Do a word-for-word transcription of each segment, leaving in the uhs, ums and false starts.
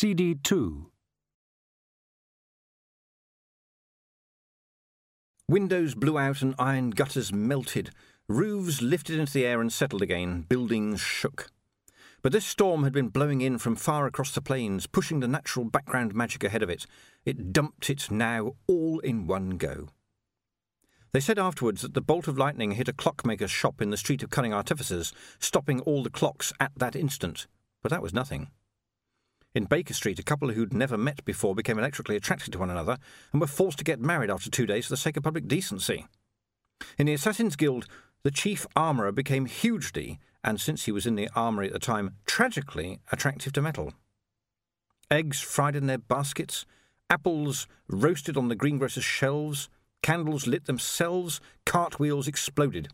C D two. Windows blew out and iron gutters melted. Roofs lifted into the air and settled again. Buildings shook. But this storm had been blowing in from far across the plains, pushing the natural background magic ahead of it. It dumped it now, all in one go. They said afterwards that the bolt of lightning hit a clockmaker's shop in the Street of Cunning Artificers, stopping all the clocks at that instant. But that was nothing. In Baker Street, a couple who'd never met before became electrically attracted to one another and were forced to get married after two days for the sake of public decency. In the Assassins' Guild, the chief armourer became hugely, and since he was in the armoury at the time, tragically attractive to metal. Eggs fried in their baskets, apples roasted on the greengrocers' shelves, candles lit themselves, cartwheels exploded.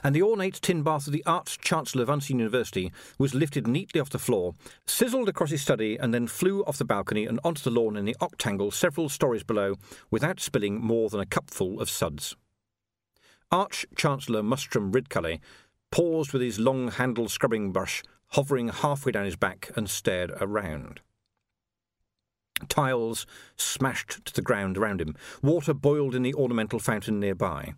And the ornate tin bath of the Arch-Chancellor of Unseen University was lifted neatly off the floor, sizzled across his study, and then flew off the balcony and onto the lawn in the octangle several stories below without spilling more than a cupful of suds. Arch-Chancellor Mustrum Ridcully paused with his long-handled scrubbing brush, hovering halfway down his back, and stared around. Tiles smashed to the ground around him. Water boiled in the ornamental fountain nearby.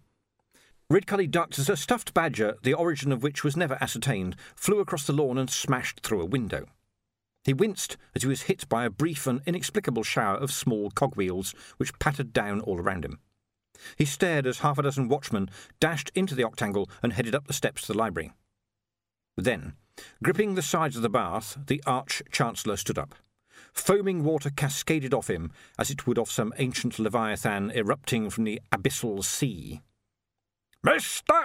Ridcully ducked as a stuffed badger, the origin of which was never ascertained, flew across the lawn and smashed through a window. He winced as he was hit by a brief and inexplicable shower of small cogwheels which pattered down all around him. He stared as half a dozen watchmen dashed into the octangle and headed up the steps to the library. Then, gripping the sides of the bath, the Arch-Chancellor stood up. Foaming water cascaded off him as it would off some ancient leviathan erupting from the abyssal sea. "Mister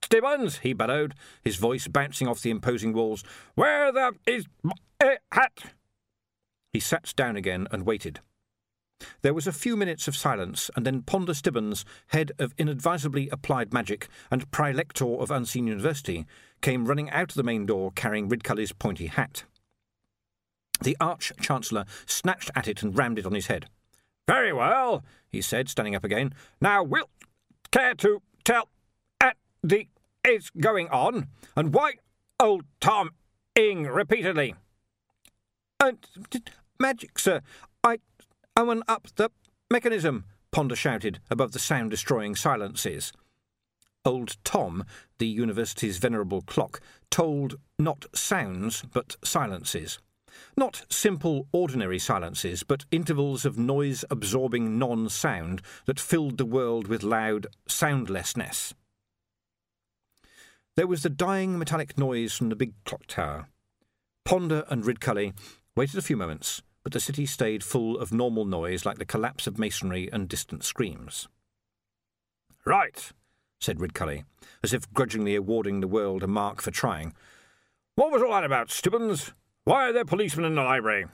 Stibbons," he bellowed, his voice bouncing off the imposing walls, "where the is my hat?" He sat down again and waited. There was a few minutes of silence, and then Ponder Stibbons, head of Inadvisably Applied Magic and Praelector of Unseen University, came running out of the main door carrying Ridcully's pointy hat. The Arch-Chancellor snatched at it and rammed it on his head. "Very well," he said, standing up again. "Now wilt care to tell at the is going on, and why old Tom ing repeatedly?" "And magic, sir. I owen up the mechanism," Ponder shouted above the sound-destroying silences. Old Tom, the university's venerable clock, told not sounds but silences. Not simple, ordinary silences, but intervals of noise-absorbing non-sound that filled the world with loud soundlessness. There was the dying metallic noise from the big clock tower. Ponder and Ridcully waited a few moments, but the city stayed full of normal noise like the collapse of masonry and distant screams. "Right," said Ridcully, as if grudgingly awarding the world a mark for trying. "What was all that about, Stibbons? Why are there policemen in the library?"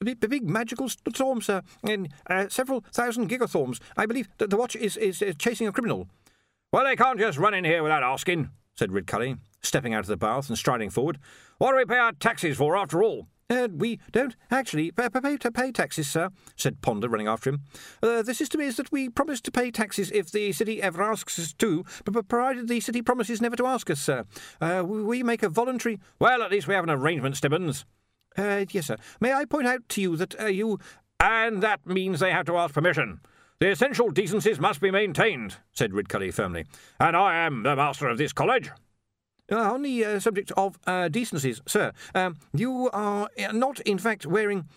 "A big magical storm, sir, in uh, several thousand gigathoms. I believe that the watch is, is uh, chasing a criminal." "Well, they can't just run in here without asking," said Ridcully, stepping out of the bath and striding forward. "What do we pay our taxes for, after all?" Uh, we don't actually pay, pay, pay taxes, sir," said Ponder, running after him. Uh, "the system is that we promise to pay taxes if the city ever asks us to, but provided the city promises never to ask us, sir. Uh, we make a voluntary—" "Well, at least we have an arrangement, Stibbons." Uh, yes, sir. May I point out to you that uh, you—" "And that means they have to ask permission. The essential decencies must be maintained," said Ridcully firmly. "And I am the master of this college." Uh, on the uh, subject of uh, decencies, sir, um, you are not, in fact, wearing—"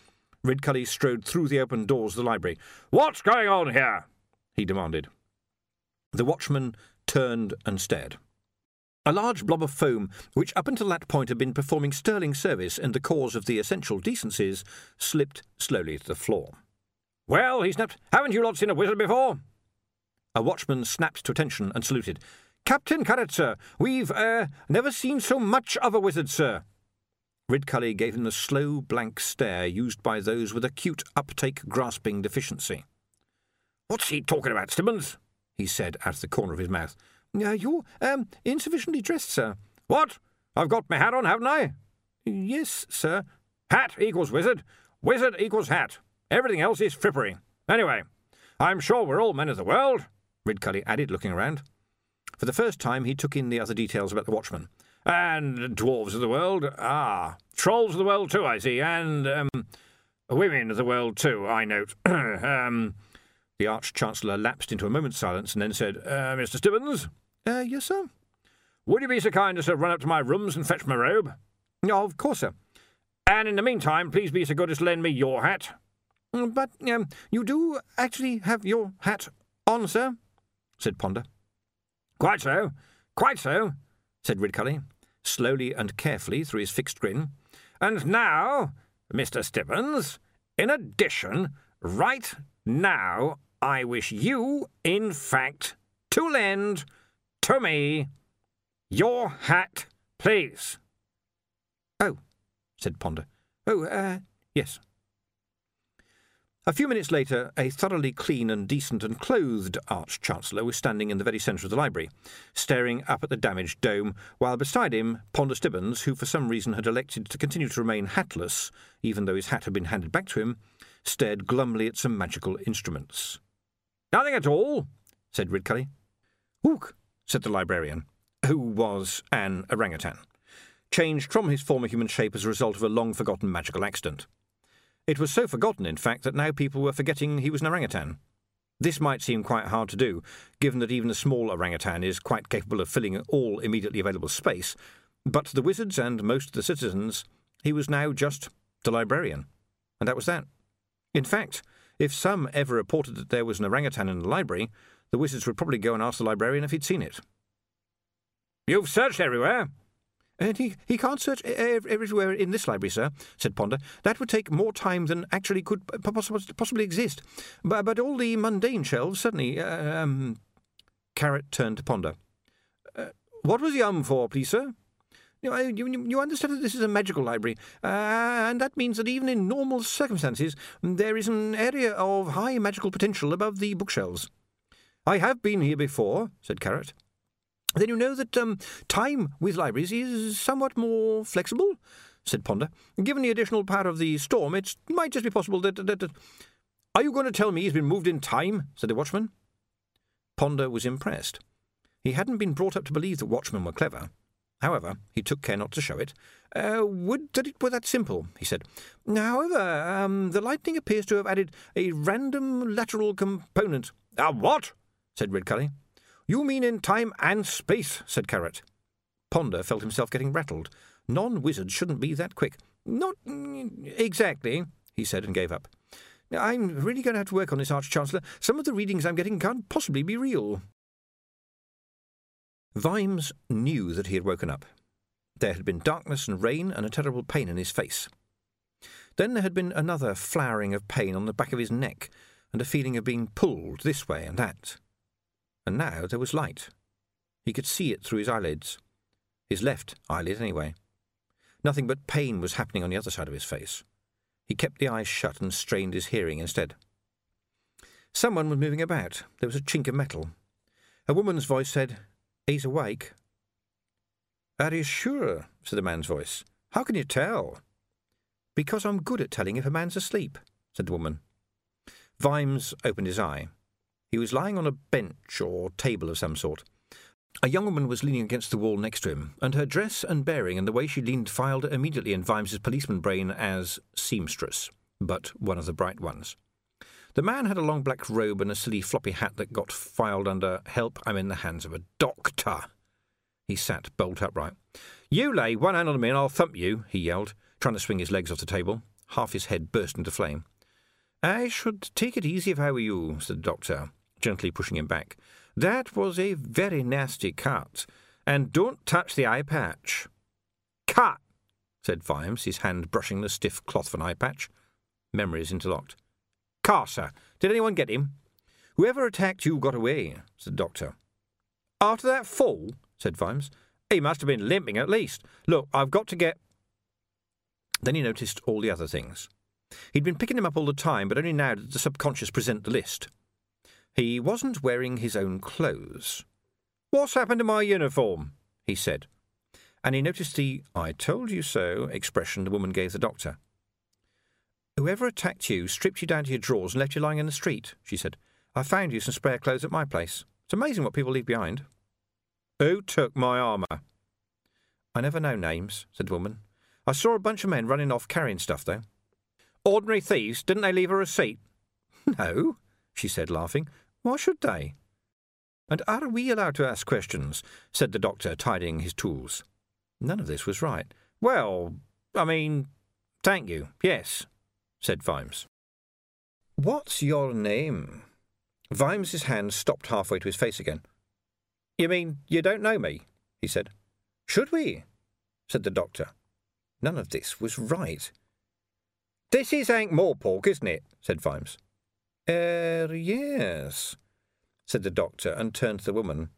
Ridcully strode through the open doors of the library. "What's going on here?" he demanded. The watchman turned and stared. A large blob of foam, which up until that point had been performing sterling service in the cause of the essential decencies, slipped slowly to the floor. "Well," he snapped, "haven't you lot seen a wizard before?" A watchman snapped to attention and saluted. "Captain Carrot, sir, we've er uh, never seen so much of a wizard, sir." Ridcully gave him the slow, blank stare used by those with acute uptake grasping deficiency. "What's he talking about, Stibbons?" he said out of the corner of his mouth. Uh, "You're um, insufficiently dressed, sir." "What? I've got my hat on, haven't I?" "Yes, sir." "Hat equals wizard. Wizard equals hat. Everything else is frippery. Anyway, I'm sure we're all men of the world," Ridcully added, looking around. For the first time he took in the other details about the watchman. And dwarves of the world, ah. Trolls of the world too, I see, and um, women of the world too, I note. um, the Arch-Chancellor lapsed into a moment's silence and then said, uh, Mister Stibbons? Uh, yes, sir? Would you be so kind as to run up to my rooms and fetch my robe? Oh, of course, sir. And in the meantime, please be so good as to lend me your hat. But um, you do actually have your hat on, sir, said Ponder. Quite so, quite so, said Ridcully, slowly and carefully through his fixed grin. And now, Mister Stibbons, in addition, right now, I wish you, in fact, to lend to me your hat, please. Oh, said Ponder. Oh, uh, yes. A few minutes later, a thoroughly clean and decent and clothed Arch-Chancellor was standing in the very centre of the library, staring up at the damaged dome, while beside him Ponder Stibbons, who for some reason had elected to continue to remain hatless, even though his hat had been handed back to him, stared glumly at some magical instruments. "Nothing at all," said Ridcully. "Ook," said the librarian, who was an orangutan, changed from his former human shape as a result of a long-forgotten magical accident. It was so forgotten, in fact, that now people were forgetting he was an orangutan. This might seem quite hard to do, given that even a small orangutan is quite capable of filling all immediately available space, but to the wizards and most of the citizens, he was now just the librarian, and that was that. In fact, if some ever reported that there was an orangutan in the library, the wizards would probably go and ask the librarian if he'd seen it. "You've searched everywhere." "And he, he can't search everywhere in this library, sir," said Ponder. "That would take more time than actually could possibly exist. But, but all the mundane shelves, certainly." Uh, um, Carrot turned to Ponder. Uh, what was the um for, please, sir? You, you, you understand that this is a magical library, uh, and that means that even in normal circumstances there is an area of high magical potential above the bookshelves. "I have been here before," said Carrot. "Then you know that um, time with libraries is somewhat more flexible," said Ponder. "Given the additional power of the storm, it might just be possible that... that, that... Are you going to tell me he's been moved in time?" said the watchman. Ponder was impressed. He hadn't been brought up to believe that watchmen were clever. However, he took care not to show it. Uh, would that it were that simple, he said. "However, um, the lightning appears to have added a random lateral component." "A what?" said Ridcully. "You mean in time and space," said Carrot. Ponder felt himself getting rattled. Non-wizards shouldn't be that quick. "Not exactly," he said, and gave up. "I'm really going to have to work on this, Arch-Chancellor. Some of the readings I'm getting can't possibly be real." Vimes knew that he had woken up. There had been darkness and rain and a terrible pain in his face. Then there had been another flowering of pain on the back of his neck and a feeling of being pulled this way and that. And now there was light. He could see it through his eyelids. His left eyelid, anyway. Nothing but pain was happening on the other side of his face. He kept the eyes shut and strained his hearing instead. Someone was moving about. There was a chink of metal. A woman's voice said, "He's awake." "Are you sure?" said the man's voice. "How can you tell?" "Because I'm good at telling if a man's asleep," said the woman. Vimes opened his eye. He was lying on a bench or table of some sort. A young woman was leaning against the wall next to him, and her dress and bearing and the way she leaned filed immediately in Vimes's policeman brain as seamstress, but one of the bright ones. The man had a long black robe and a silly floppy hat that got filed under "Help, I'm in the hands of a doctor." He sat bolt upright. "You lay one hand on me and I'll thump you," he yelled, trying to swing his legs off the table. Half his head burst into flame. "I should take it easy if I were you," said the doctor, gently pushing him back. "That was a very nasty cut. And don't touch the eye patch." "Cut!" said Vimes, his hand brushing the stiff cloth of an eye patch. Memories interlocked. "Carcer, did anyone get him?" "Whoever attacked you got away," said the doctor. "After that fall," said Vimes, "he must have been limping at least. Look, I've got to get..." Then he noticed all the other things. He'd been picking them up all the time, but only now did the subconscious present the list. He wasn't wearing his own clothes. "What's happened to my uniform?" he said. And he noticed the "I told you so" expression the woman gave the doctor. "Whoever attacked you stripped you down to your drawers and left you lying in the street," she said. "I found you some spare clothes at my place. It's amazing what people leave behind." "Who took my armour?" "I never know names," said the woman. "I saw a bunch of men running off carrying stuff, though." "Ordinary thieves, didn't they leave a receipt?" "No," she said, laughing. "Why should they?" "And are we allowed to ask questions?" said the doctor, tidying his tools. None of this was right. "Well, I mean, thank you, yes," said Vimes. "What's your name?" Vimes's hand stopped halfway to his face again. "You mean you don't know me?" he said. "Should we?" said the doctor. None of this was right. "This is Ankh-Morpork, isn't it?" said Vimes. Er, yes, said the doctor, and turned to the woman.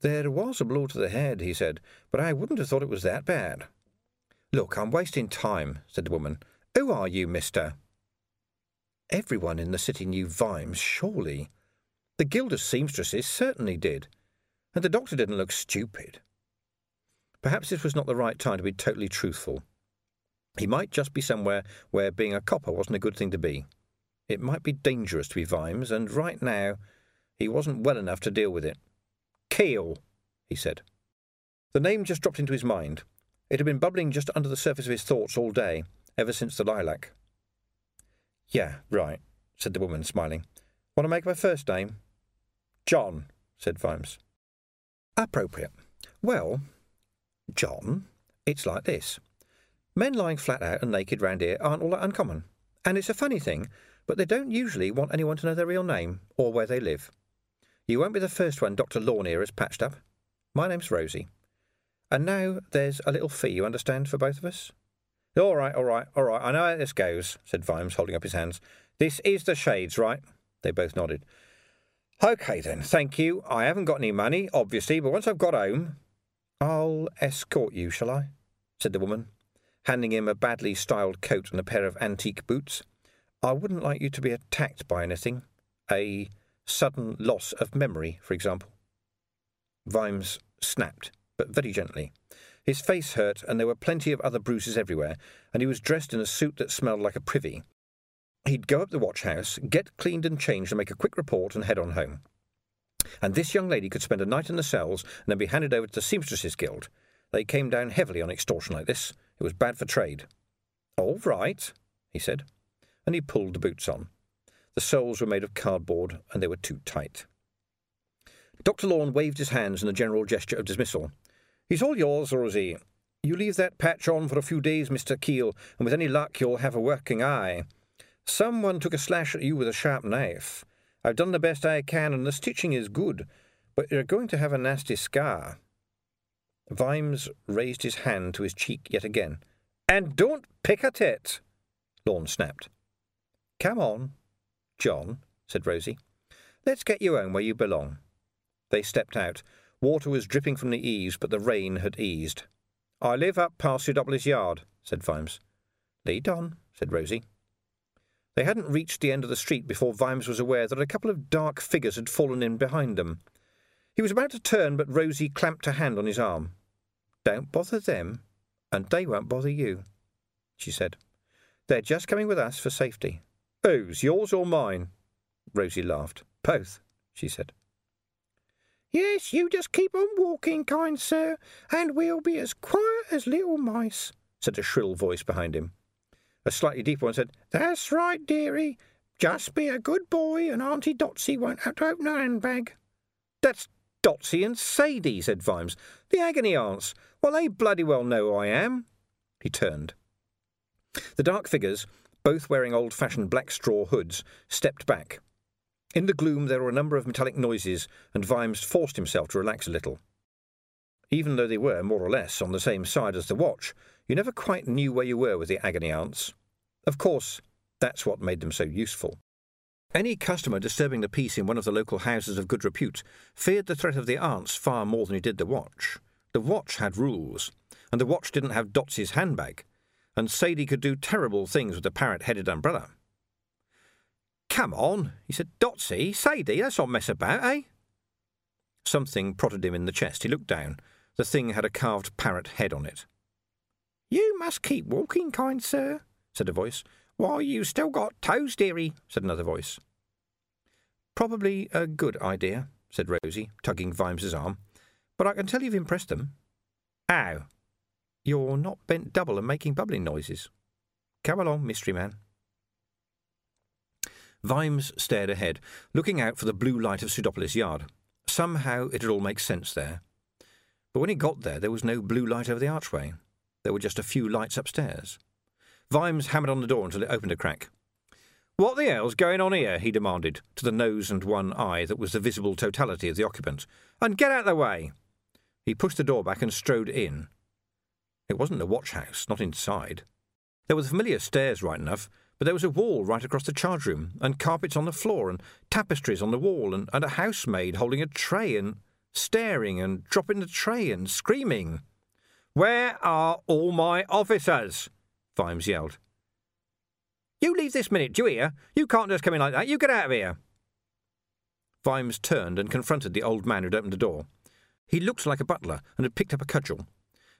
"There was a blow to the head," he said, "but I wouldn't have thought it was that bad." "Look, I'm wasting time," said the woman. "Who are you, mister?" Everyone in the city knew Vimes, surely. The Guild of Seamstresses certainly did, and the doctor didn't look stupid. Perhaps this was not the right time to be totally truthful. He might just be somewhere where being a copper wasn't a good thing to be. It might be dangerous to be Vimes, and right now he wasn't well enough to deal with it. "Keel," he said. The name just dropped into his mind. It had been bubbling just under the surface of his thoughts all day, ever since the lilac. "Yeah, right," said the woman, smiling. "Want to make my first name?" "John," said Vimes. "Appropriate. Well, John, it's like this. Men lying flat out and naked round here aren't all that uncommon, and it's a funny thing, but they don't usually want anyone to know their real name or where they live. You won't be the first one Dr Lornear has patched up. My name's Rosie. And now there's a little fee, you understand, for both of us." "All right, all right, all right, I know how this goes," said Vimes, holding up his hands. "This is the Shades, right?" They both nodded. "OK then, thank you. I haven't got any money, obviously, but once I've got home—" "I'll escort you, shall I?" said the woman, handing him a badly styled coat and a pair of antique boots. "I wouldn't like you to be attacked by anything. A sudden loss of memory, for example." Vimes snapped, but very gently. His face hurt, and there were plenty of other bruises everywhere, and he was dressed in a suit that smelled like a privy. He'd go up the watch house, get cleaned and changed, and make a quick report and head on home. And this young lady could spend a night in the cells and then be handed over to the Seamstresses' Guild. They came down heavily on extortion like this. It was bad for trade. "All right," he said, and he pulled the boots on. The soles were made of cardboard, and they were too tight. Doctor Lorne waved his hands in a general gesture of dismissal. "He's all yours, Rosie. You leave that patch on for a few days, Mister Keel, and with any luck you'll have a working eye. Someone took a slash at you with a sharp knife. I've done the best I can, and the stitching is good, but you're going to have a nasty scar." Vimes raised his hand to his cheek yet again. "And don't pick at it," Lorne snapped. "Come on, John," said Rosie. "Let's get you home where you belong." They stepped out. Water was dripping from the eaves, but the rain had eased. "I live up past Pseudopolis Yard," said Vimes. "Lead on," said Rosie. They hadn't reached the end of the street before Vimes was aware that a couple of dark figures had fallen in behind them. He was about to turn, but Rosie clamped a hand on his arm. "Don't bother them, and they won't bother you," she said. "They're just coming with us for safety." "Whose, yours or mine?" Rosie laughed. "Both," she said. "Yes, you just keep on walking, kind sir, and we'll be as quiet as little mice," said a shrill voice behind him. A slightly deeper one said, "That's right, dearie. Just be a good boy, and Auntie Dotsie won't have to open her handbag." "That's Dotsie and Sadie," said Vimes. "The agony aunts. Well, they bloody well know who I am." He turned. The dark figures, both wearing old-fashioned black straw hoods, stepped back. In the gloom there were a number of metallic noises, and Vimes forced himself to relax a little. Even though they were, more or less, on the same side as the watch, you never quite knew where you were with the agony aunts. Of course, that's what made them so useful. Any customer disturbing the peace in one of the local houses of good repute feared the threat of the aunts far more than he did the watch. The watch had rules, and the watch didn't have Dotsie's handbag, and Sadie could do terrible things with a parrot-headed umbrella. "Come on," he said. "Dotsie, Sadie, let's not mess about, eh?" Something prodded him in the chest. He looked down. The thing had a carved parrot head on it. "You must keep walking, kind sir," said a voice. "Why, you still got toes, dearie," said another voice. "Probably a good idea," said Rosie, tugging Vimes's arm. "But I can tell you've impressed them." "How?" You're not bent double and making bubbling noises. Come along, mystery man." Vimes stared ahead, looking out for the blue light of Pseudopolis Yard. Somehow it'd all make sense there. But when he got there, there was no blue light over the archway. There were just a few lights upstairs. Vimes hammered on the door until it opened a crack. "What the hell's going on here?" he demanded, to the nose and one eye that was the visible totality of the occupant. "And get out of the way!" He pushed the door back and strode in. It wasn't the watch house, not inside. There were the familiar stairs right enough, but there was a wall right across the charge room, and carpets on the floor, and tapestries on the wall, and, and a housemaid holding a tray, and staring, and dropping the tray, and screaming. "Where are all my officers?" Vimes yelled. "You leave this minute, do you hear? You can't just come in like that. You get out of here." Vimes turned and confronted the old man who'd opened the door. He looked like a butler and had picked up a cudgel.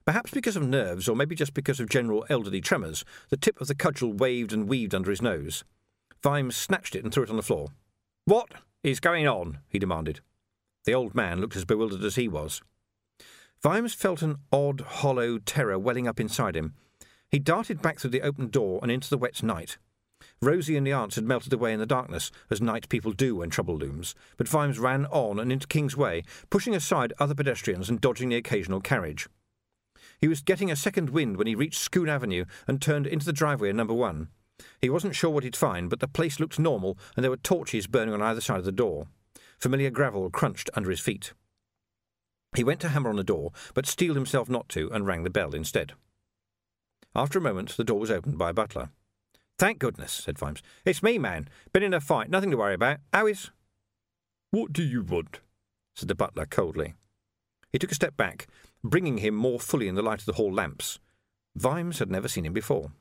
Perhaps because of nerves, or maybe just because of general elderly tremors, the tip of the cudgel waved and weaved under his nose. Vimes snatched it and threw it on the floor. "What is going on?" he demanded. The old man looked as bewildered as he was. Vimes felt an odd, hollow terror welling up inside him. He darted back through the open door and into the wet night. Rosie and the aunts had melted away in the darkness, as night people do when trouble looms, but Vimes ran on and into King's Way, pushing aside other pedestrians and dodging the occasional carriage. He was getting a second wind when he reached Schoon Avenue and turned into the driveway at number one. He wasn't sure what he'd find, but the place looked normal and there were torches burning on either side of the door. Familiar gravel crunched under his feet. He went to hammer on the door, but steeled himself not to and rang the bell instead. After a moment, the door was opened by a butler. "Thank goodness," said Vimes. "It's me, man. Been in a fight. Nothing to worry about. How is—" "What do you want?" said the butler coldly. He took a step back, bringing him more fully in the light of the hall lamps. Vimes had never seen him before.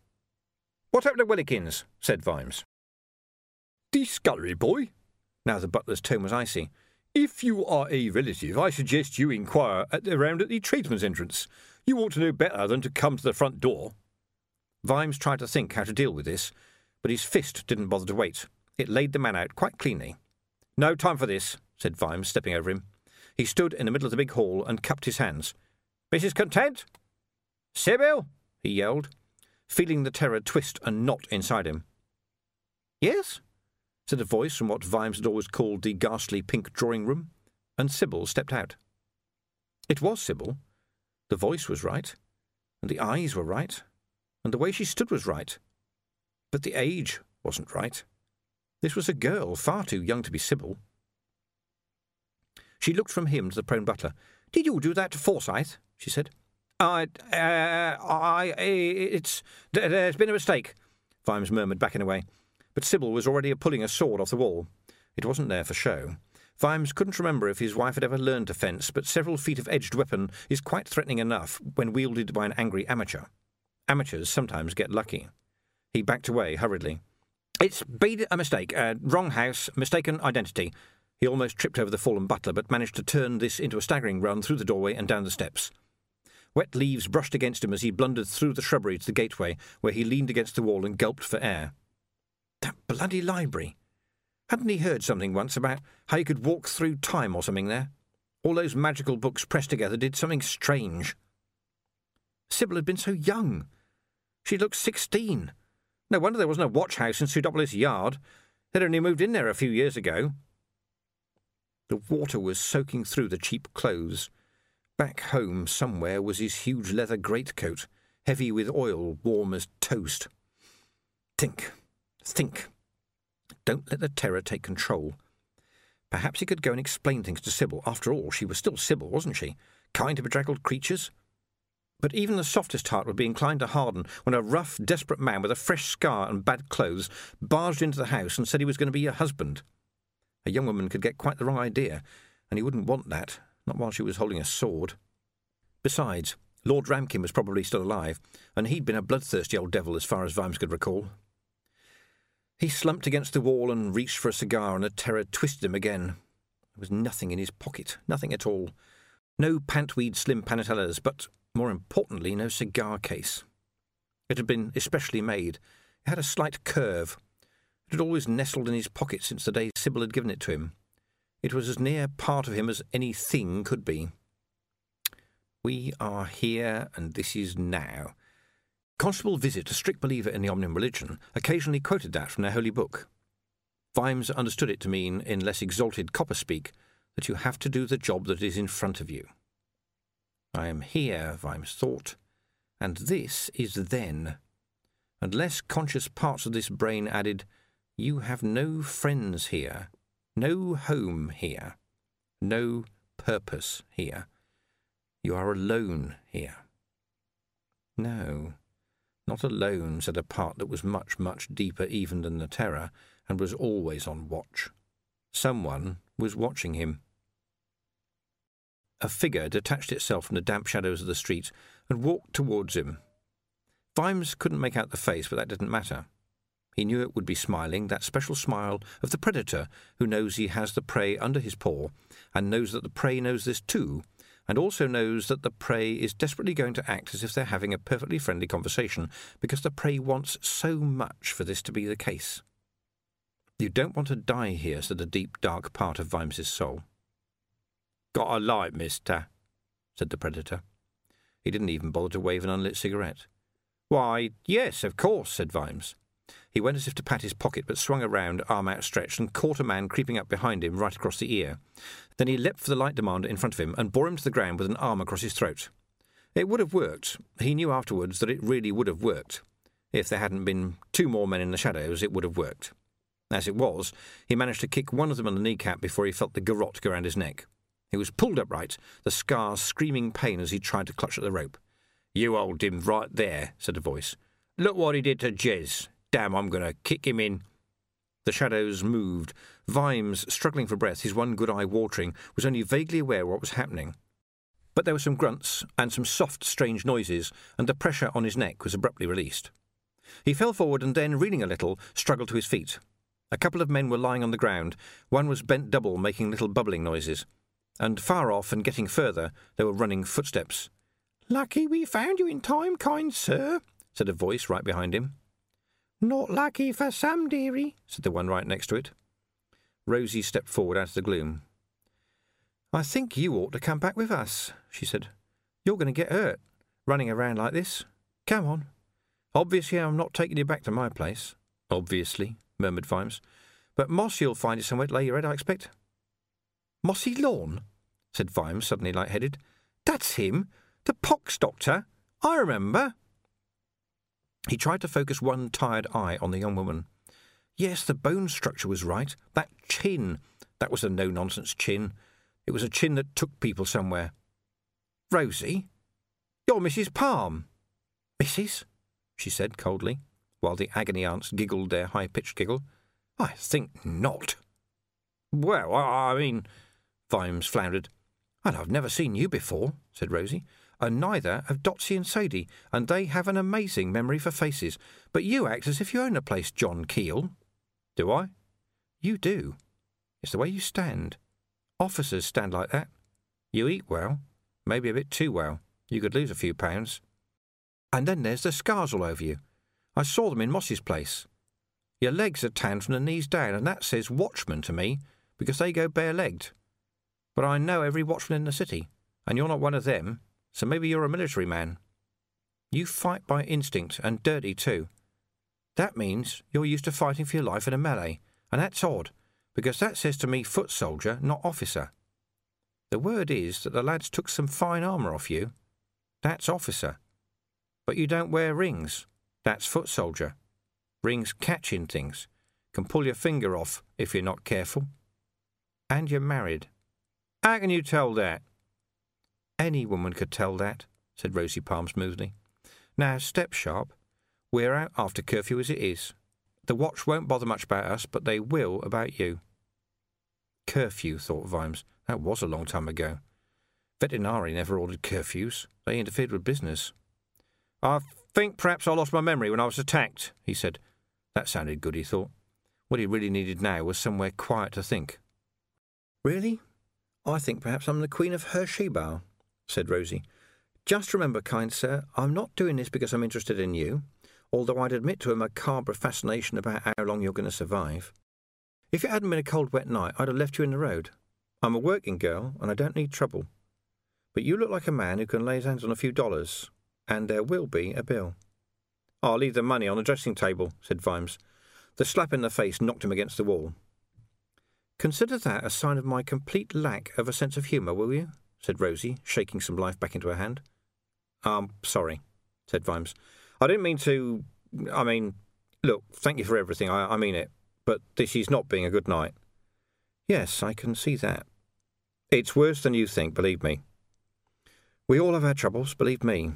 "What happened to Willikins?" said Vimes. "The scullery boy." Now the butler's tone was icy. "If you are a relative, I suggest you inquire at the round at the tradesman's entrance. You ought to know better than to come to the front door." Vimes tried to think how to deal with this, but his fist didn't bother to wait. It laid the man out quite cleanly. "No time for this," said Vimes, stepping over him. He stood in the middle of the big hall and cupped his hands. "Missus Content? Sibyl?" he yelled, feeling the terror twist and knot inside him. "Yes?" said a voice from what Vimes had always called the ghastly pink drawing-room, and Sybil stepped out. It was Sybil. The voice was right, and the eyes were right, and the way she stood was right. But the age wasn't right. This was a girl far too young to be Sybil. She looked from him to the prone butler. "Did you do that to Forsyth?" she said. I, uh, I, it's, there's been a mistake," Vimes murmured, backing away. But Sybil was already pulling a sword off the wall. It wasn't there for show. Vimes couldn't remember if his wife had ever learned to fence, but several feet of edged weapon is quite threatening enough when wielded by an angry amateur. Amateurs sometimes get lucky. He backed away hurriedly. "It's been a mistake. Uh, wrong house, mistaken identity." He almost tripped over the fallen butler, but managed to turn this into a staggering run through the doorway and down the steps. Wet leaves brushed against him as he blundered through the shrubbery to the gateway, where he leaned against the wall and gulped for air. That bloody library! Hadn't he heard something once about how he could walk through time or something there? All those magical books pressed together did something strange. Sybil had been so young. She looked sixteen. No wonder there wasn't a watch house in Pseudopolis Yard. They'd only moved in there a few years ago. The water was soaking through the cheap clothes. Back home somewhere was his huge leather greatcoat, heavy with oil, warm as toast. Think, think. Don't let the terror take control. Perhaps he could go and explain things to Sybil. After all, she was still Sybil, wasn't she? Kind to bedraggled creatures. But even the softest heart would be inclined to harden when a rough, desperate man with a fresh scar and bad clothes barged into the house and said he was going to be her husband. A young woman could get quite the wrong idea, and he wouldn't want that, not while she was holding a sword. Besides, Lord Ramkin was probably still alive, and he'd been a bloodthirsty old devil as far as Vimes could recall. He slumped against the wall and reached for a cigar, and the terror twisted him again. There was nothing in his pocket, nothing at all. No pantweed slim panatellas, but, more importantly, no cigar case. It had been especially made. It had a slight curve. It had always nestled in his pocket since the day Sybil had given it to him. It was as near part of him as any thing could be. We are here, and this is now. Constable Visit, a strict believer in the Omnium religion, occasionally quoted that from their holy book. Vimes understood it to mean, in less exalted copper-speak, that you have to do the job that is in front of you. I am here, Vimes thought, and this is then. Unless conscious parts of this brain added, you have no friends here, no home here, no purpose here. You are alone here. No, not alone, said a part that was much, much deeper even than the terror, and was always on watch. Someone was watching him. A figure detached itself from the damp shadows of the street and walked towards him. Vimes couldn't make out the face, but that didn't matter. He knew it would be smiling, that special smile of the predator who knows he has the prey under his paw, and knows that the prey knows this too, and also knows that the prey is desperately going to act as if they're having a perfectly friendly conversation, because the prey wants so much for this to be the case. You don't want to die here, said the deep, dark part of Vimes's soul. Got a light, mister, said the predator. He didn't even bother to wave an unlit cigarette. Why, yes, of course, said Vimes. He went as if to pat his pocket, but swung around, arm outstretched, and caught a man creeping up behind him right across the ear. Then he leapt for the light demander in front of him and bore him to the ground with an arm across his throat. It would have worked. He knew afterwards that it really would have worked. If there hadn't been two more men in the shadows, it would have worked. As it was, he managed to kick one of them on the kneecap before he felt the garrote go round his neck. He was pulled upright, the scar screaming pain as he tried to clutch at the rope. "You hold him right there," said a voice. "Look what he did to Jez. Damn, I'm going to kick him in." The shadows moved. Vimes, struggling for breath, his one good eye watering, was only vaguely aware what was happening. But there were some grunts and some soft, strange noises, and the pressure on his neck was abruptly released. He fell forward and then, reeling a little, struggled to his feet. A couple of men were lying on the ground. One was bent double, making little bubbling noises. And far off and getting further, there were running footsteps. "Lucky we found you in time, kind sir," said a voice right behind him. "Not lucky for Sam, dearie," said the one right next to it. Rosie stepped forward out of the gloom. "I think you ought to come back with us," she said. "You're going to get hurt, running around like this. Come on. Obviously I'm not taking you back to my place." "Obviously," murmured Vimes. "But Mossy'll find you somewhere to lay your head, I expect." "Mossy Lawn?" said Vimes, suddenly light-headed. "That's him, the pox doctor. I remember." He tried to focus one tired eye on the young woman. Yes, the bone structure was right. That chin. That was a no-nonsense chin. It was a chin that took people somewhere. "Rosie, you're Missus Palm." "Missus?" she said coldly, while the agony aunts giggled their high-pitched giggle. "I think not." "Well, I mean," Vimes floundered. "And I've never seen you before," said Rosie. "And neither have Dotsie and Sadie, and they have an amazing memory for faces. But you act as if you own a place, John Keel." "Do I?" "You do. It's the way you stand. Officers stand like that. You eat well. Maybe a bit too well. You could lose a few pounds. And then there's the scars all over you. I saw them in Mossy's place. Your legs are tanned from the knees down, and that says watchman to me, because they go bare-legged. But I know every watchman in the city, and you're not one of them. So maybe you're a military man. You fight by instinct, and dirty too. That means you're used to fighting for your life in a melee, and that's odd, because that says to me foot soldier, not officer. The word is that the lads took some fine armour off you. That's officer. But you don't wear rings. That's foot soldier. Rings catch in things. Can pull your finger off if you're not careful. And you're married." "How can you tell that?" "Any woman could tell that," said Rosie Palm smoothly. "Now, step sharp. We're out after curfew as it is. The watch won't bother much about us, but they will about you." Curfew, thought Vimes. That was a long time ago. Vetinari never ordered curfews. They interfered with business. "I think perhaps I lost my memory when I was attacked," he said. That sounded good, he thought. What he really needed now was somewhere quiet to think. "Really? I think perhaps I'm the Queen of Hersheba," said Rosie. "Just remember, kind sir, I'm not doing this because I'm interested in you, although I'd admit to a macabre fascination about how long you're going to survive. If it hadn't been a cold, wet night, I'd have left you in the road. I'm a working girl, and I don't need trouble. but you look like a man who can lay his hands on a few dollars, and there will be a bill." "I'll leave the money on the dressing table," said Vimes. The slap in the face knocked him against the wall. "Consider that a sign of my complete lack of a sense of humour, will you?" said Rosie, shaking some life back into her hand. "I'm sorry," said Vimes. "I didn't mean to... I mean, look, thank you for everything, I, I mean it, but this is not being a good night." "Yes, I can see that." "It's worse than you think, believe me." "We all have our troubles, believe me,"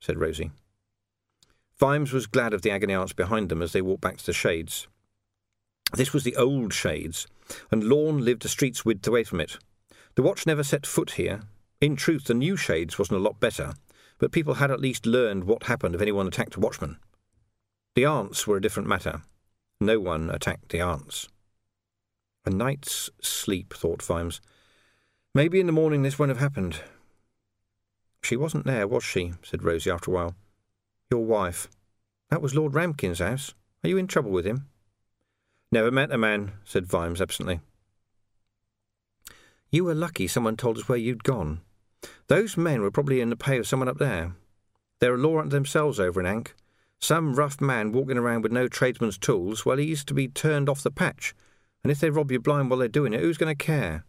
said Rosie. Vimes was glad of the agony aunts behind them as they walked back to the Shades. This was the old Shades, and Lorne lived a street's width away from it. The watch never set foot here. In truth, the new Shades wasn't a lot better, but people had at least learned what happened if anyone attacked a watchman. The aunts were a different matter. No one attacked the aunts. A night's sleep, thought Vimes. Maybe in the morning this wouldn't have happened. "She wasn't there, was she?" said Rosie after a while. "Your wife. That was Lord Ramkin's house. Are you in trouble with him?" "Never met the man," said Vimes absently. "You were lucky someone told us where you'd gone. Those men were probably in the pay of someone up there. They're a law unto themselves over in Ankh. Some rough man walking around with no tradesman's tools, well, he's to be turned off the patch. And if they rob you blind while they're doing it, who's going to care?"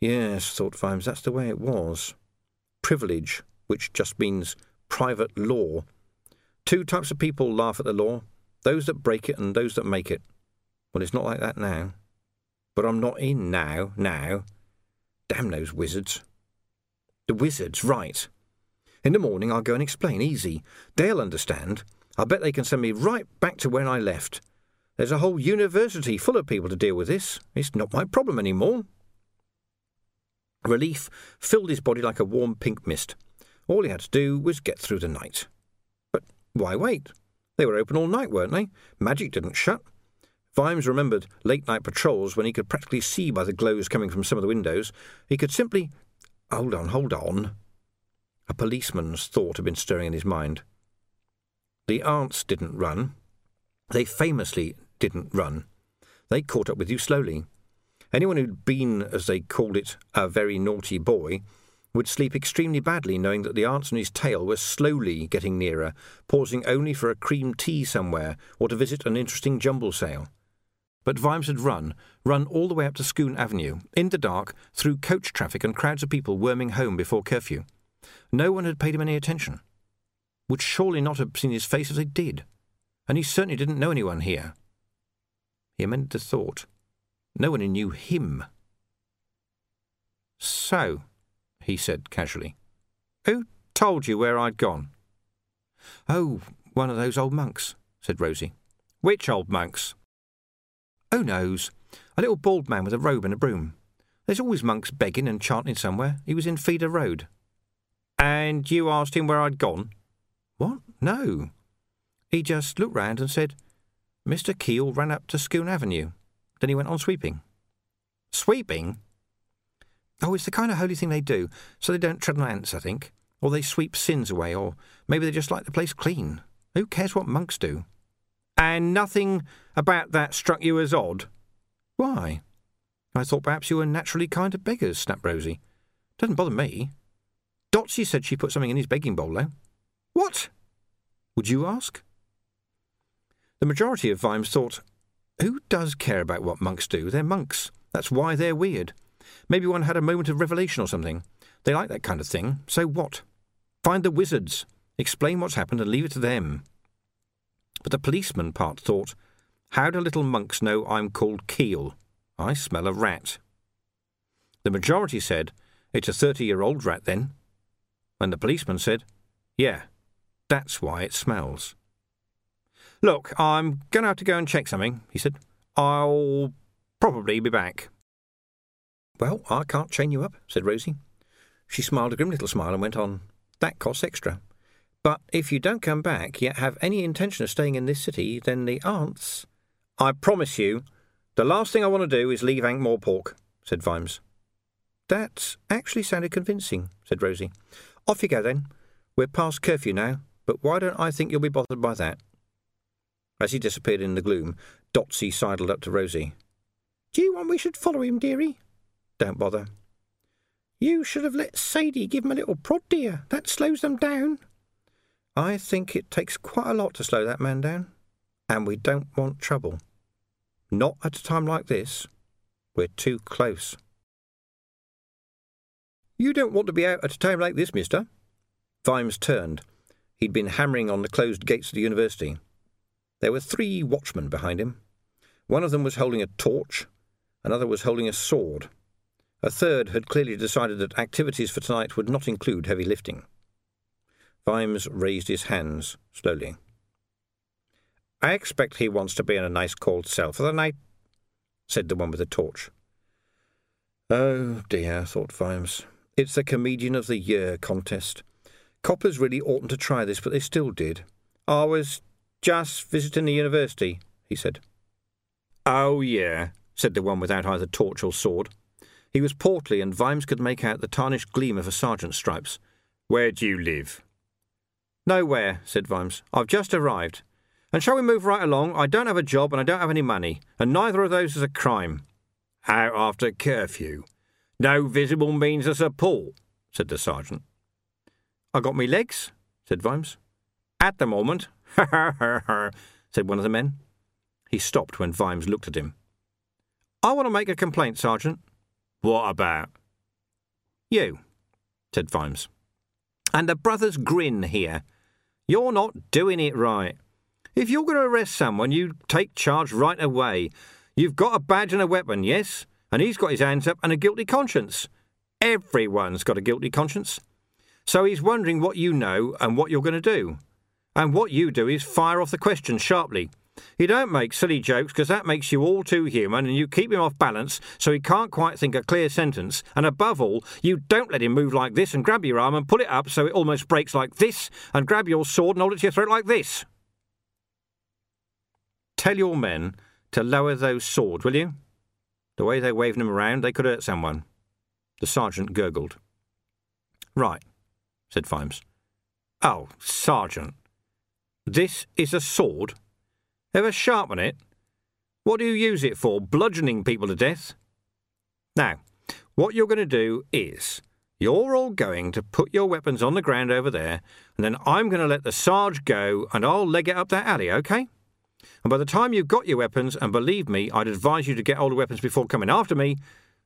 Yes, thought Vimes, that's the way it was. Privilege, which just means private law. Two types of people laugh at the law, those that break it and those that make it. Well, it's not like that now. But I'm not in now, now. Damn those wizards. The wizards, right. In the morning I'll go and explain, easy. They'll understand. I bet they can send me right back to when I left. There's a whole university full of people to deal with this. It's not my problem anymore. Relief filled his body like a warm pink mist. All he had to do was get through the night. But why wait? They were open all night, weren't they? Magic didn't shut. Vimes remembered late-night patrols when he could practically see by the glows coming from some of the windows. He could simply... Hold on, hold on. A policeman's thought had been stirring in his mind. The aunts didn't run. They famously didn't run. They caught up with you slowly. Anyone who'd been, as they called it, a very naughty boy, would sleep extremely badly knowing that the aunts on his tail were slowly getting nearer, pausing only for a cream tea somewhere or to visit an interesting jumble sale. But Vimes had run, run all the way up to Schoon Avenue, in the dark, through coach traffic and crowds of people worming home before curfew. No one had paid him any attention. Would surely not have seen his face if they did. And he certainly didn't know anyone here. He amended the thought. No one who knew him. "So," he said casually, "who told you where I'd gone?" "Oh, one of those old monks," said Rosie. "Which old monks?" "Oh, knows. A little bald man with a robe and a broom. There's always monks begging and chanting somewhere. He was in Feeder Road." "And you asked him where I'd gone?" "What? No. He just looked round and said, 'Mister Keel ran up to Schoon Avenue.' Then he went on sweeping." "Sweeping?" "Oh, it's the kind of holy thing they do, so they don't tread on ants, I think. Or they sweep sins away, or maybe they just like the place clean. Who cares what monks do?" "And nothing about that struck you as odd?" "Why? I thought perhaps you were naturally kind to beggars," snapped Rosie. "Doesn't bother me. Dotsie said she put something in his begging bowl, though." "What? Would you ask?" The majority of Vimes thought, who does care about what monks do? They're monks. That's why they're weird. Maybe one had a moment of revelation or something. They like that kind of thing. So what? Find the wizards. Explain what's happened and leave it to them. But the policeman part thought, how do little monks know I'm called Keel? I smell a rat. The majority said, it's a thirty-year-old rat then. And the policeman said, yeah, that's why it smells. "Look, I'm going to have to go and check something," he said. "I'll probably be back." "Well, I can't chain you up," said Rosie. She smiled a grim little smile and went on, "That costs extra. But if you don't come back, yet have any intention of staying in this city, then the aunts—" "I promise you, the last thing I want to do is leave Ankh-Morpork," said Vimes. "That actually sounded convincing," said Rosie. "Off you go, then. We're past curfew now, but why don't I think you'll be bothered by that?" As he disappeared in the gloom, Dotsie sidled up to Rosie. "Do you want we should follow him, dearie?" "Don't bother." You should have let Sadie give them a little prod, dear. That slows them down. I think it takes quite a lot to slow that man down. And we don't want trouble. Not at a time like this. We're too close. You don't want to be out at a time like this, mister. Vimes turned. He'd been hammering on the closed gates of the university. There were three watchmen behind him. One of them was holding a torch. Another was holding a sword. A third had clearly decided that activities for tonight would not include heavy lifting. Vimes raised his hands slowly. I expect he wants to be in a nice cold cell for the night, said the one with the torch. Oh dear, thought Vimes. It's the Comedian of the Year contest. Coppers really oughtn't to try this, but they still did. I was just visiting the university, he said. Oh yeah, said the one without either torch or sword. He was portly, and Vimes could make out the tarnished gleam of a sergeant's stripes. Where do you live? Nowhere, said Vimes. I've just arrived. And shall we move right along? I don't have a job and I don't have any money, and neither of those is a crime. Out after curfew. No visible means of support, said the sergeant. I got me legs, said Vimes. At the moment, ha ha ha ha, said one of the men. He stopped when Vimes looked at him. I want to make a complaint, sergeant. What about? You, said Vimes. And the brothers grin here. You're not doing it right. If you're going to arrest someone, you take charge right away. You've got a badge and a weapon, yes? And he's got his hands up and a guilty conscience. Everyone's got a guilty conscience. So he's wondering what you know and what you're going to do. And what you do is fire off the question sharply. You don't make silly jokes because that makes you all too human, and you keep him off balance so he can't quite think a clear sentence. And above all, you don't let him move like this and grab your arm and pull it up so it almost breaks like this and grab your sword and hold it to your throat like this. Tell your men to lower those swords, will you? The way they're waving them around, they could hurt someone. The sergeant gurgled. Right, said Vimes. Oh, sergeant, this is a sword. Ever sharpen it? What do you use it for, bludgeoning people to death? Now, what you're going to do is, you're all going to put your weapons on the ground over there, and then I'm going to let the sarge go, and I'll leg it up that alley, OK? And by the time you've got your weapons, and believe me, I'd advise you to get older weapons before coming after me,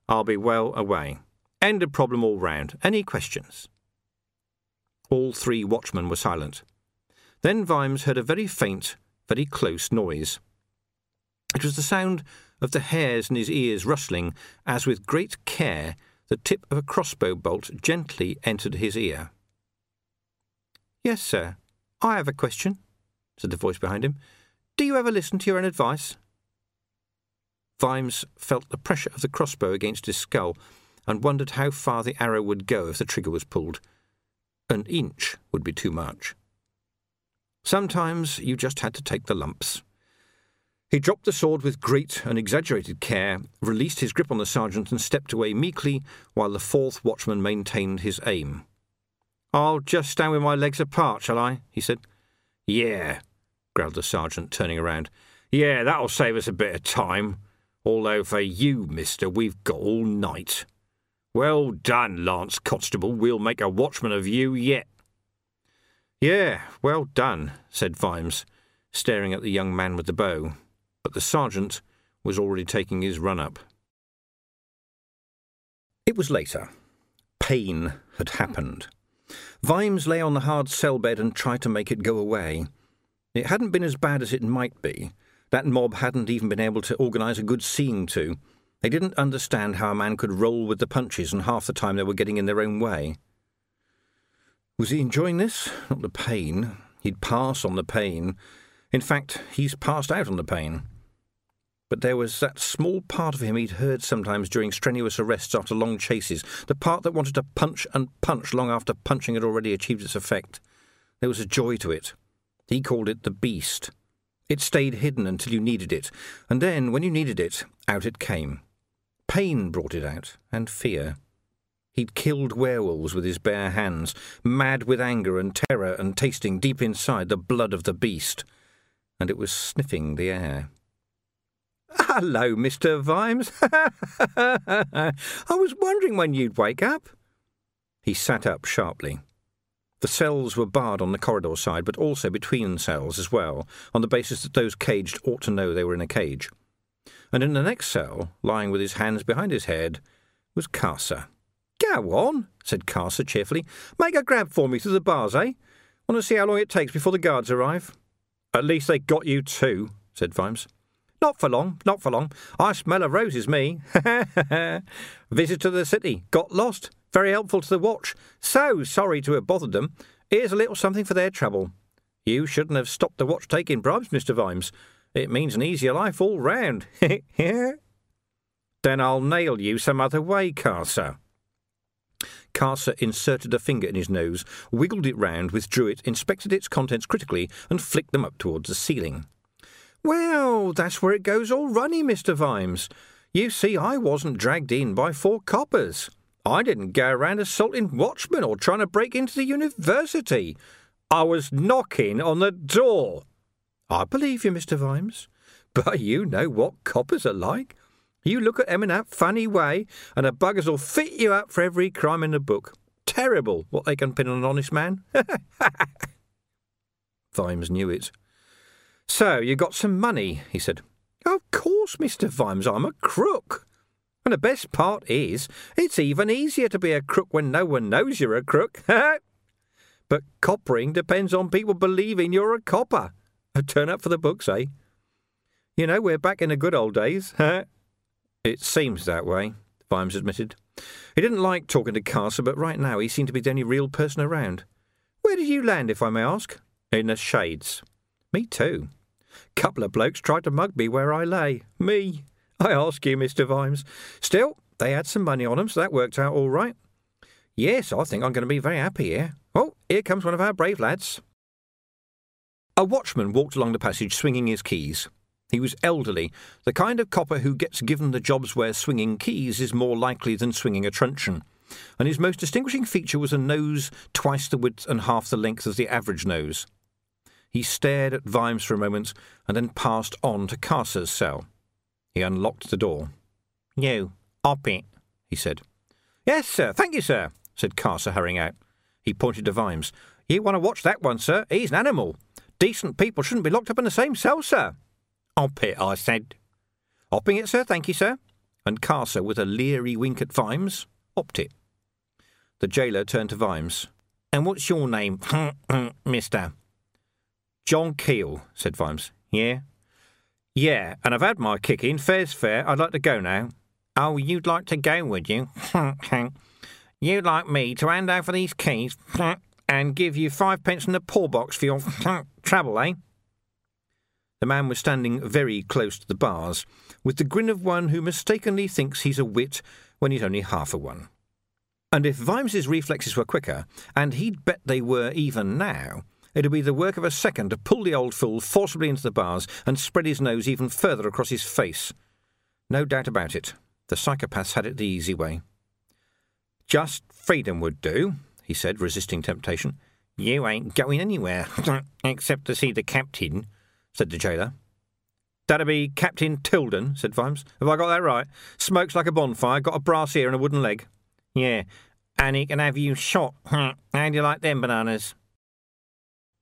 I'll be well away. End of problem all round. Any questions? All three watchmen were silent. Then Vimes heard a very faint, very close noise. It was the sound of the hairs in his ears rustling as with great care the tip of a crossbow bolt gently entered his ear. Yes, sir, I have a question, said the voice behind him. Do you ever listen to your own advice? Vimes felt the pressure of the crossbow against his skull and wondered how far the arrow would go if the trigger was pulled. An inch would be too much. Sometimes you just had to take the lumps. He dropped the sword with great and exaggerated care, released his grip on the sergeant and stepped away meekly while the fourth watchman maintained his aim. I'll just stand with my legs apart, shall I? He said. Yeah, growled the sergeant, turning around. Yeah, that'll save us a bit of time. Although for you, mister, we've got all night. Well done, Lance Constable. We'll make a watchman of you yet. Yeah, well done, said Vimes, staring at the young man with the bow, but the sergeant was already taking his run-up. It was later. Pain had happened. Vimes lay on the hard cell bed and tried to make it go away. It hadn't been as bad as it might be. That mob hadn't even been able to organise a good scene to. They didn't understand how a man could roll with the punches, and half the time they were getting in their own way. Was he enjoying this? Not the pain. He'd pass on the pain. In fact, he's passed out on the pain. But there was that small part of him he'd heard sometimes during strenuous arrests after long chases, the part that wanted to punch and punch long after punching had already achieved its effect. There was a joy to it. He called it the beast. It stayed hidden until you needed it, and then, when you needed it, out it came. Pain brought it out, and fear. He'd killed werewolves with his bare hands, mad with anger and terror and tasting deep inside the blood of the beast. And it was sniffing the air. Hello, Mister Vimes. I was wondering when you'd wake up. He sat up sharply. The cells were barred on the corridor side, but also between cells as well, on the basis that those caged ought to know they were in a cage. And in the next cell, lying with his hands behind his head, was Carcer. "Go on," said Carcer cheerfully. "Make a grab for me through the bars, eh? Want to see how long it takes before the guards arrive?" "At least they got you too," said Vimes. "Not for long, not for long. I smell of roses, me. Ha ha ha ha. Visit to the city. Got lost. Very helpful to the watch. So sorry to have bothered them. Here's a little something for their trouble. You shouldn't have stopped the watch taking bribes, Mister Vimes. It means an easier life all round." "Then I'll nail you some other way, Carcer." Carcer inserted a finger in his nose, wiggled it round, withdrew it, inspected its contents critically, and flicked them up towards the ceiling. "Well, that's where it goes all runny, Mister Vimes. You see, I wasn't dragged in by four coppers. I didn't go around assaulting watchmen or trying to break into the university. I was knocking on the door." "I believe you, Mister Vimes. But you know what coppers are like. You look at them in that funny way, and the buggers will fit you up for every crime in the book. Terrible what they can pin on an honest man." Vimes knew it. "So, you got some money," he said. "Of course, Mister Vimes, I'm a crook. And the best part is, it's even easier to be a crook when no one knows you're a crook. But coppering depends on people believing you're a copper. A turn up for the books, eh? You know, we're back in the good old days." "It seems that way," Vimes admitted. He didn't like talking to Carcer, but right now he seemed to be the only real person around. "Where did you land, if I may ask?" "In the Shades." "Me too. Couple of blokes tried to mug me where I lay. Me. I ask you, Mister Vimes. Still, they had some money on them, so that worked out all right. Yes, I think I'm going to be very happy here. Oh, here comes one of our brave lads." A watchman walked along the passage, swinging his keys. He was elderly, the kind of copper who gets given the jobs where swinging keys is more likely than swinging a truncheon, and his most distinguishing feature was a nose twice the width and half the length of the average nose. He stared at Vimes for a moment, and then passed on to Carcer's cell. He unlocked the door. "You, op it," he said. "Yes, sir, thank you, sir," said Carcer, hurrying out. He pointed to Vimes. "You want to watch that one, sir? He's an animal. Decent people shouldn't be locked up in the same cell, sir." "Op it, I said." "Opping it, sir, thank you, sir." And Carcer, with a leery wink at Vimes, opped it. The jailer turned to Vimes. "And what's your name, mister?" "John Keel," said Vimes. "Yeah?" "Yeah, and I've had my kick in. Fair's fair. I'd like to go now." "Oh, you'd like to go, would you? You'd like me to hand over these keys and give you five pence in the poor box for your trouble, eh?" The man was standing very close to the bars, with the grin of one who mistakenly thinks he's a wit when he's only half a one. And if Vimes's reflexes were quicker, and he'd bet they were even now, it would be the work of a second to pull the old fool forcibly into the bars and spread his nose even further across his face. No doubt about it, the psychopaths had it the easy way. "Just freedom would do," he said, resisting temptation. "You ain't going anywhere, except to see the captain," said the jailer. "That'd be Captain Tilden," said Vimes. "Have I got that right? Smokes like a bonfire, got a brass ear and a wooden leg." "Yeah, and he can have you shot. How do you like them bananas?"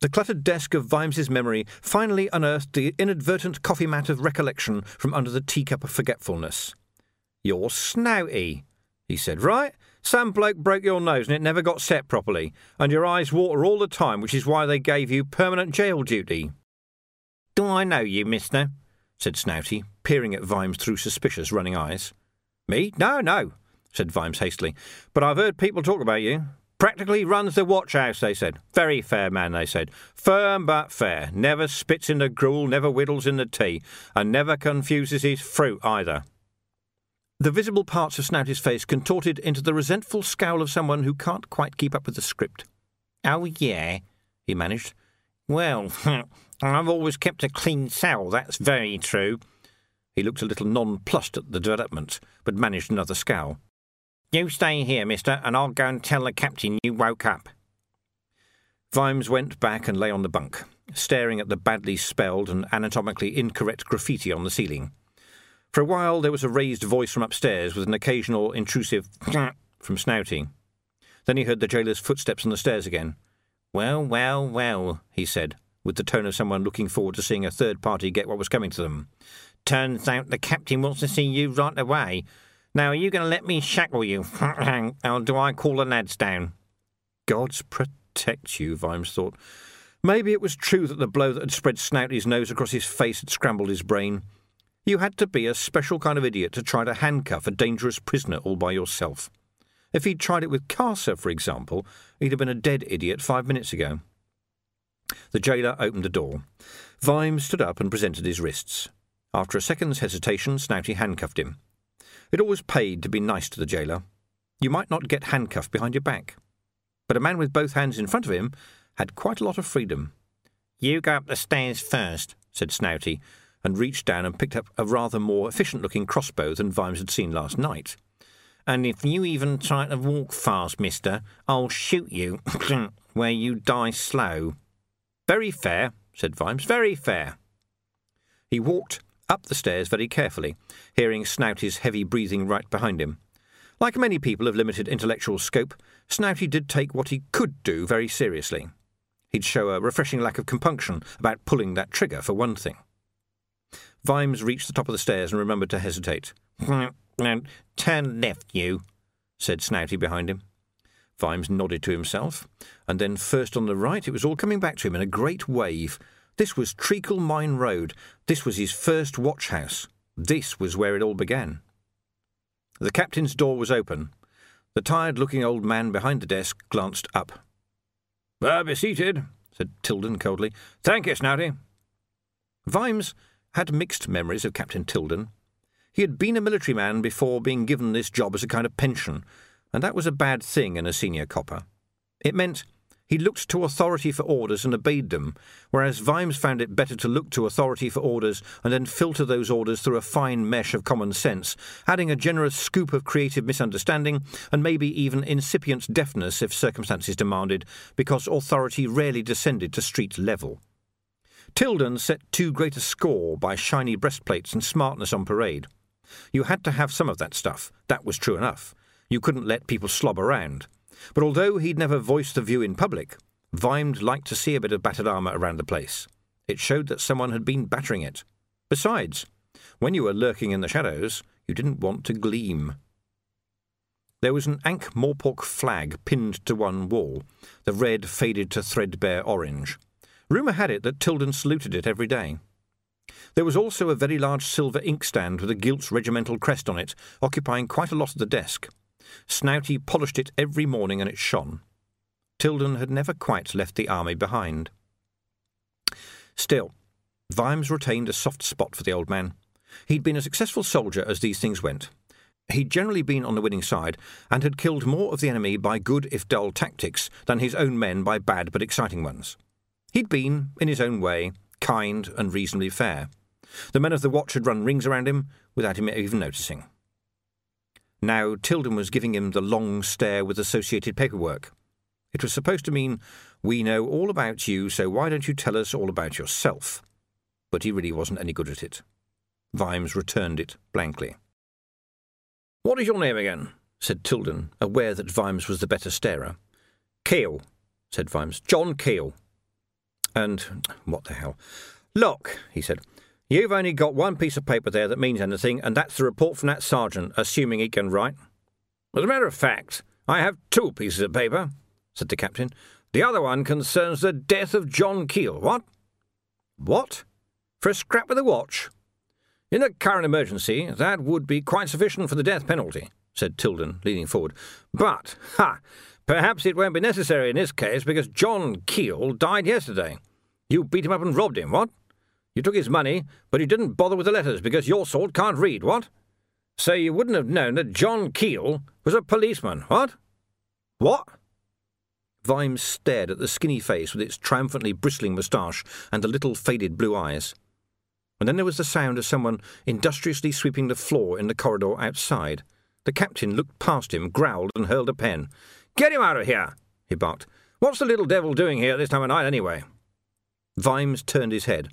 The cluttered desk of Vimes's memory finally unearthed the inadvertent coffee mat of recollection from under the teacup of forgetfulness. "You're snouty," he said, "right? Some bloke broke your nose and it never got set properly, and your eyes water all the time, which is why they gave you permanent jail duty." "Do I know you, mister?" said Snouty, peering at Vimes through suspicious running eyes. "Me? No, no," said Vimes hastily. "But I've heard people talk about you. Practically runs the watch house, they said. Very fair man, they said. Firm but fair. Never spits in the gruel, never whittles in the tea, and never confuses his fruit either." The visible parts of Snouty's face contorted into the resentful scowl of someone who can't quite keep up with the script. "Oh, yeah," he managed. "Well, I've always kept a clean cell, that's very true." He looked a little nonplussed at the development, but managed another scowl. "You stay here, mister, and I'll go and tell the captain you woke up." Vimes went back and lay on the bunk, staring at the badly spelled and anatomically incorrect graffiti on the ceiling. For a while there was a raised voice from upstairs with an occasional intrusive from Snouty. Then he heard the jailer's footsteps on the stairs again. "Well, well, well," he said, with the tone of someone looking forward to seeing a third party get what was coming to them. "Turns out the captain wants to see you right away. Now are you going to let me shackle you, or do I call the lads down?" God's protect you, Vimes thought. Maybe it was true that the blow that had spread Snoutley's nose across his face had scrambled his brain. You had to be a special kind of idiot to try to handcuff a dangerous prisoner all by yourself. If he'd tried it with Carcer, for example, he'd have been a dead idiot five minutes ago. The jailer opened the door. Vimes stood up and presented his wrists. After a second's hesitation, Snouty handcuffed him. It always paid to be nice to the jailer. You might not get handcuffed behind your back. But a man with both hands in front of him had quite a lot of freedom. "You go up the stairs first," said Snouty, and reached down and picked up a rather more efficient-looking crossbow than Vimes had seen last night. "And if you even try to walk fast, mister, I'll shoot you where you die slow." "Very fair," said Vimes, "very fair." He walked up the stairs very carefully, hearing Snouty's heavy breathing right behind him. Like many people of limited intellectual scope, Snouty did take what he could do very seriously. He'd show a refreshing lack of compunction about pulling that trigger, for one thing. Vimes reached the top of the stairs and remembered to hesitate. "Now, turn left, you," said Snouty behind him. Vimes nodded to himself, and then first on the right it was all coming back to him in a great wave. This was Treacle Mine Road. This was his first watch house. This was where it all began. The captain's door was open. The tired-looking old man behind the desk glanced up. "Ah, be seated," said Tilden coldly. "Thank you, Snouty." Vimes had mixed memories of Captain Tilden. He had been a military man before being given this job as a kind of pension, and that was a bad thing in a senior copper. It meant he looked to authority for orders and obeyed them, whereas Vimes found it better to look to authority for orders and then filter those orders through a fine mesh of common sense, adding a generous scoop of creative misunderstanding and maybe even incipient deafness if circumstances demanded, because authority rarely descended to street level. Tilden set too great a score by shiny breastplates and smartness on parade. You had to have some of that stuff. That was true enough. You couldn't let people slob around. But although he'd never voiced the view in public, Vimes liked to see a bit of battered armour around the place. It showed that someone had been battering it. Besides, when you were lurking in the shadows, you didn't want to gleam. There was an Ankh-Morpork flag pinned to one wall. The red faded to threadbare orange. Rumour had it that Tilden saluted it every day. There was also a very large silver inkstand with a gilt regimental crest on it, occupying quite a lot of the desk. Snouty polished it every morning and it shone. Tilden had never quite left the army behind. Still, Vimes retained a soft spot for the old man. He'd been a successful soldier as these things went. He'd generally been on the winning side, and had killed more of the enemy by good if dull tactics than his own men by bad but exciting ones. He'd been, in his own way, kind and reasonably fair. The men of the watch had run rings around him without him even noticing. Now Tilden was giving him the long stare with associated paperwork. It was supposed to mean, "We know all about you, so why don't you tell us all about yourself?" But he really wasn't any good at it. Vimes returned it blankly. "What is your name again?" said Tilden, aware that Vimes was the better starer. "Keel," said Vimes. "John Keel." And what the hell? "Look," he said, "you've only got one piece of paper there that means anything, and that's the report from that sergeant, assuming he can write." "As a matter of fact, I have two pieces of paper," said the captain. "The other one concerns the death of John Keel." "What?" "What? For a scrap with a watch? In the current emergency, that would be quite sufficient for the death penalty," said Tilden, leaning forward. "But, ha! Perhaps it won't be necessary in this case, because John Keel died yesterday. You beat him up and robbed him, what? You took his money, but you didn't bother with the letters, because your sort can't read, what? So you wouldn't have known that John Keel was a policeman, what? What?" Vimes stared at the skinny face with its triumphantly bristling moustache and the little faded blue eyes. And then there was the sound of someone industriously sweeping the floor in the corridor outside. The captain looked past him, growled, and hurled a pen. "Get him out of here," he barked. "What's the little devil doing here at this time of night, anyway?" Vimes turned his head.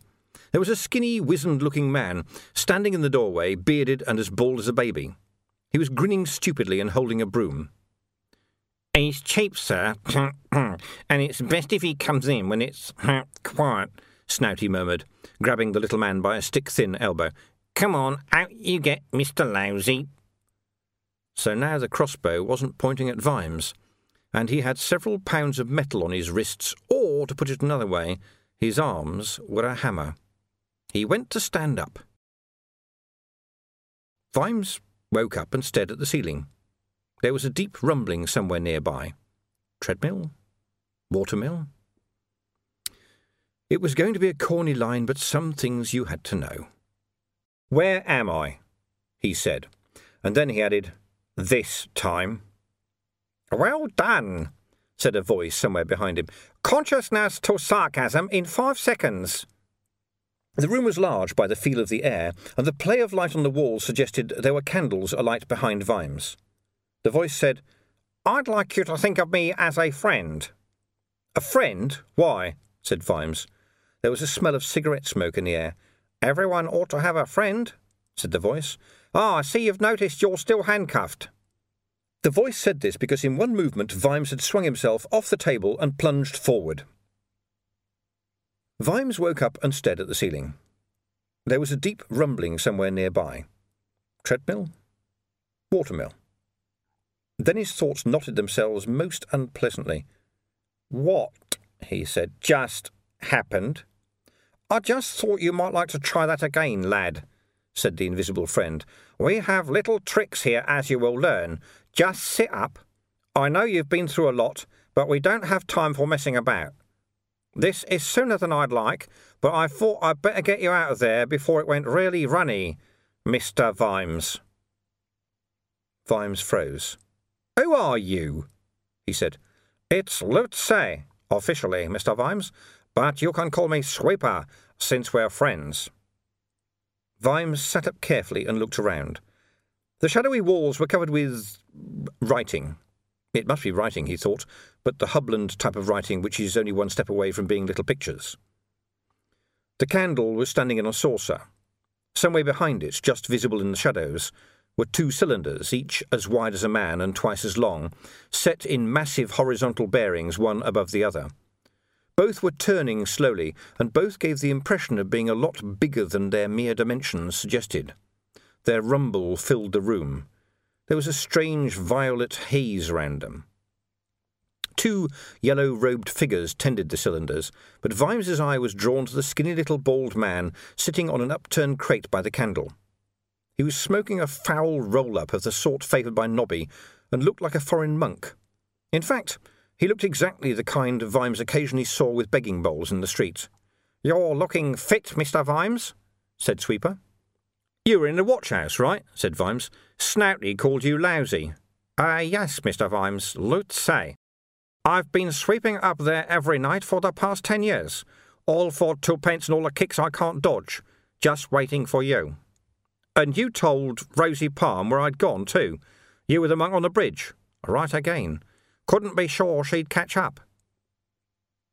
There was a skinny, wizened-looking man, standing in the doorway, bearded and as bald as a baby. He was grinning stupidly and holding a broom. He's cheap, sir, and it's best if he comes in when it's quiet, Snouty murmured, grabbing the little man by a stick-thin elbow. Come on, out you get, Mister Lousy. So now the crossbow wasn't pointing at Vimes, and he had several pounds of metal on his wrists, or, to put it another way, his arms were a hammer. He went to stand up. Vimes woke up and stared at the ceiling. There was a deep rumbling somewhere nearby. Treadmill? Watermill? It was going to be a corny line, but some things you had to know. "Where am I?" he said, and then he added, "This time." "Well done," said a voice somewhere behind him. "Consciousness to sarcasm in five seconds." The room was large by the feel of the air, and the play of light on the walls suggested there were candles alight behind Vimes. The voice said, "I'd like you to think of me as a friend." "A friend? Why?" said Vimes. There was a smell of cigarette smoke in the air. "Everyone ought to have a friend," said the voice. "Ah, I see you've noticed you're still handcuffed." The voice said this because in one movement Vimes had swung himself off the table and plunged forward. Vimes woke up and stared at the ceiling. There was a deep rumbling somewhere nearby. Treadmill? Watermill? Then his thoughts knotted themselves most unpleasantly. "What," he said, "just happened?" "I just thought you might like to try that again, lad," said the invisible friend. "We have little tricks here, as you will learn. Just sit up. I know you've been through a lot, but we don't have time for messing about. This is sooner than I'd like, but I thought I'd better get you out of there before it went really runny, Mister Vimes." Vimes froze. "Who are you?" he said. "It's Lu-Tze, officially, Mister Vimes, but you can call me Sweeper, since we're friends." Vimes sat up carefully and looked around. The shadowy walls were covered with writing. It must be writing, he thought, but the Hubland type of writing which is only one step away from being little pictures. The candle was standing in a saucer. Somewhere behind it, just visible in the shadows, were two cylinders, each as wide as a man and twice as long, set in massive horizontal bearings one above the other. Both were turning slowly, and both gave the impression of being a lot bigger than their mere dimensions suggested. Their rumble filled the room. There was a strange violet haze round them. Two yellow-robed figures tended the cylinders, but Vimes's eye was drawn to the skinny little bald man sitting on an upturned crate by the candle. He was smoking a foul roll-up of the sort favoured by Nobby, and looked like a foreign monk. In fact, he looked exactly the kind Vimes occasionally saw with begging bowls in the street. "You're looking fit, Mister Vimes," said Sweeper. "You were in the watchhouse, right?" said Vimes. "Snouty called you lousy." "Ah, uh, yes, Mister Vimes, Lu-Tze. I've been sweeping up there every night for the past ten years, all for twopence and all the kicks I can't dodge, just waiting for you. And you told Rosie Palm where I'd gone, too. You were the monk on the bridge. Right again. Couldn't be sure she'd catch up."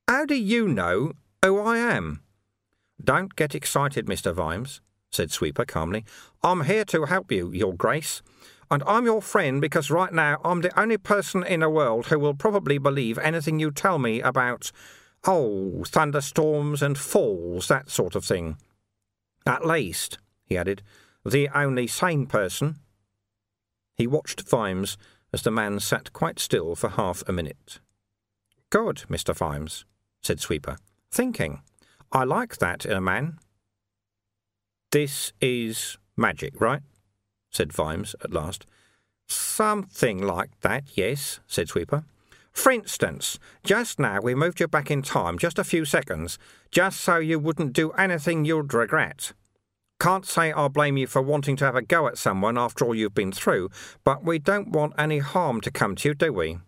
"How do you know who I am?" "Don't get excited, Mister Vimes," said Sweeper calmly. "I'm here to help you, Your Grace. And I'm your friend because right now I'm the only person in the world who will probably believe anything you tell me about, oh, thunderstorms and falls, that sort of thing. At least," he added, "the only sane person." He watched Vimes as the man sat quite still for half a minute. "Good, Mister Vimes," said Sweeper. "Thinking. I like that in a man." "This is magic, right?" said Vimes at last. "Something like that, yes," said Sweeper. "For instance, just now we moved you back in time, just a few seconds, just so you wouldn't do anything you'd regret. Can't say I blame you for wanting to have a go at someone after all you've been through, but we don't want any harm to come to you, do we?"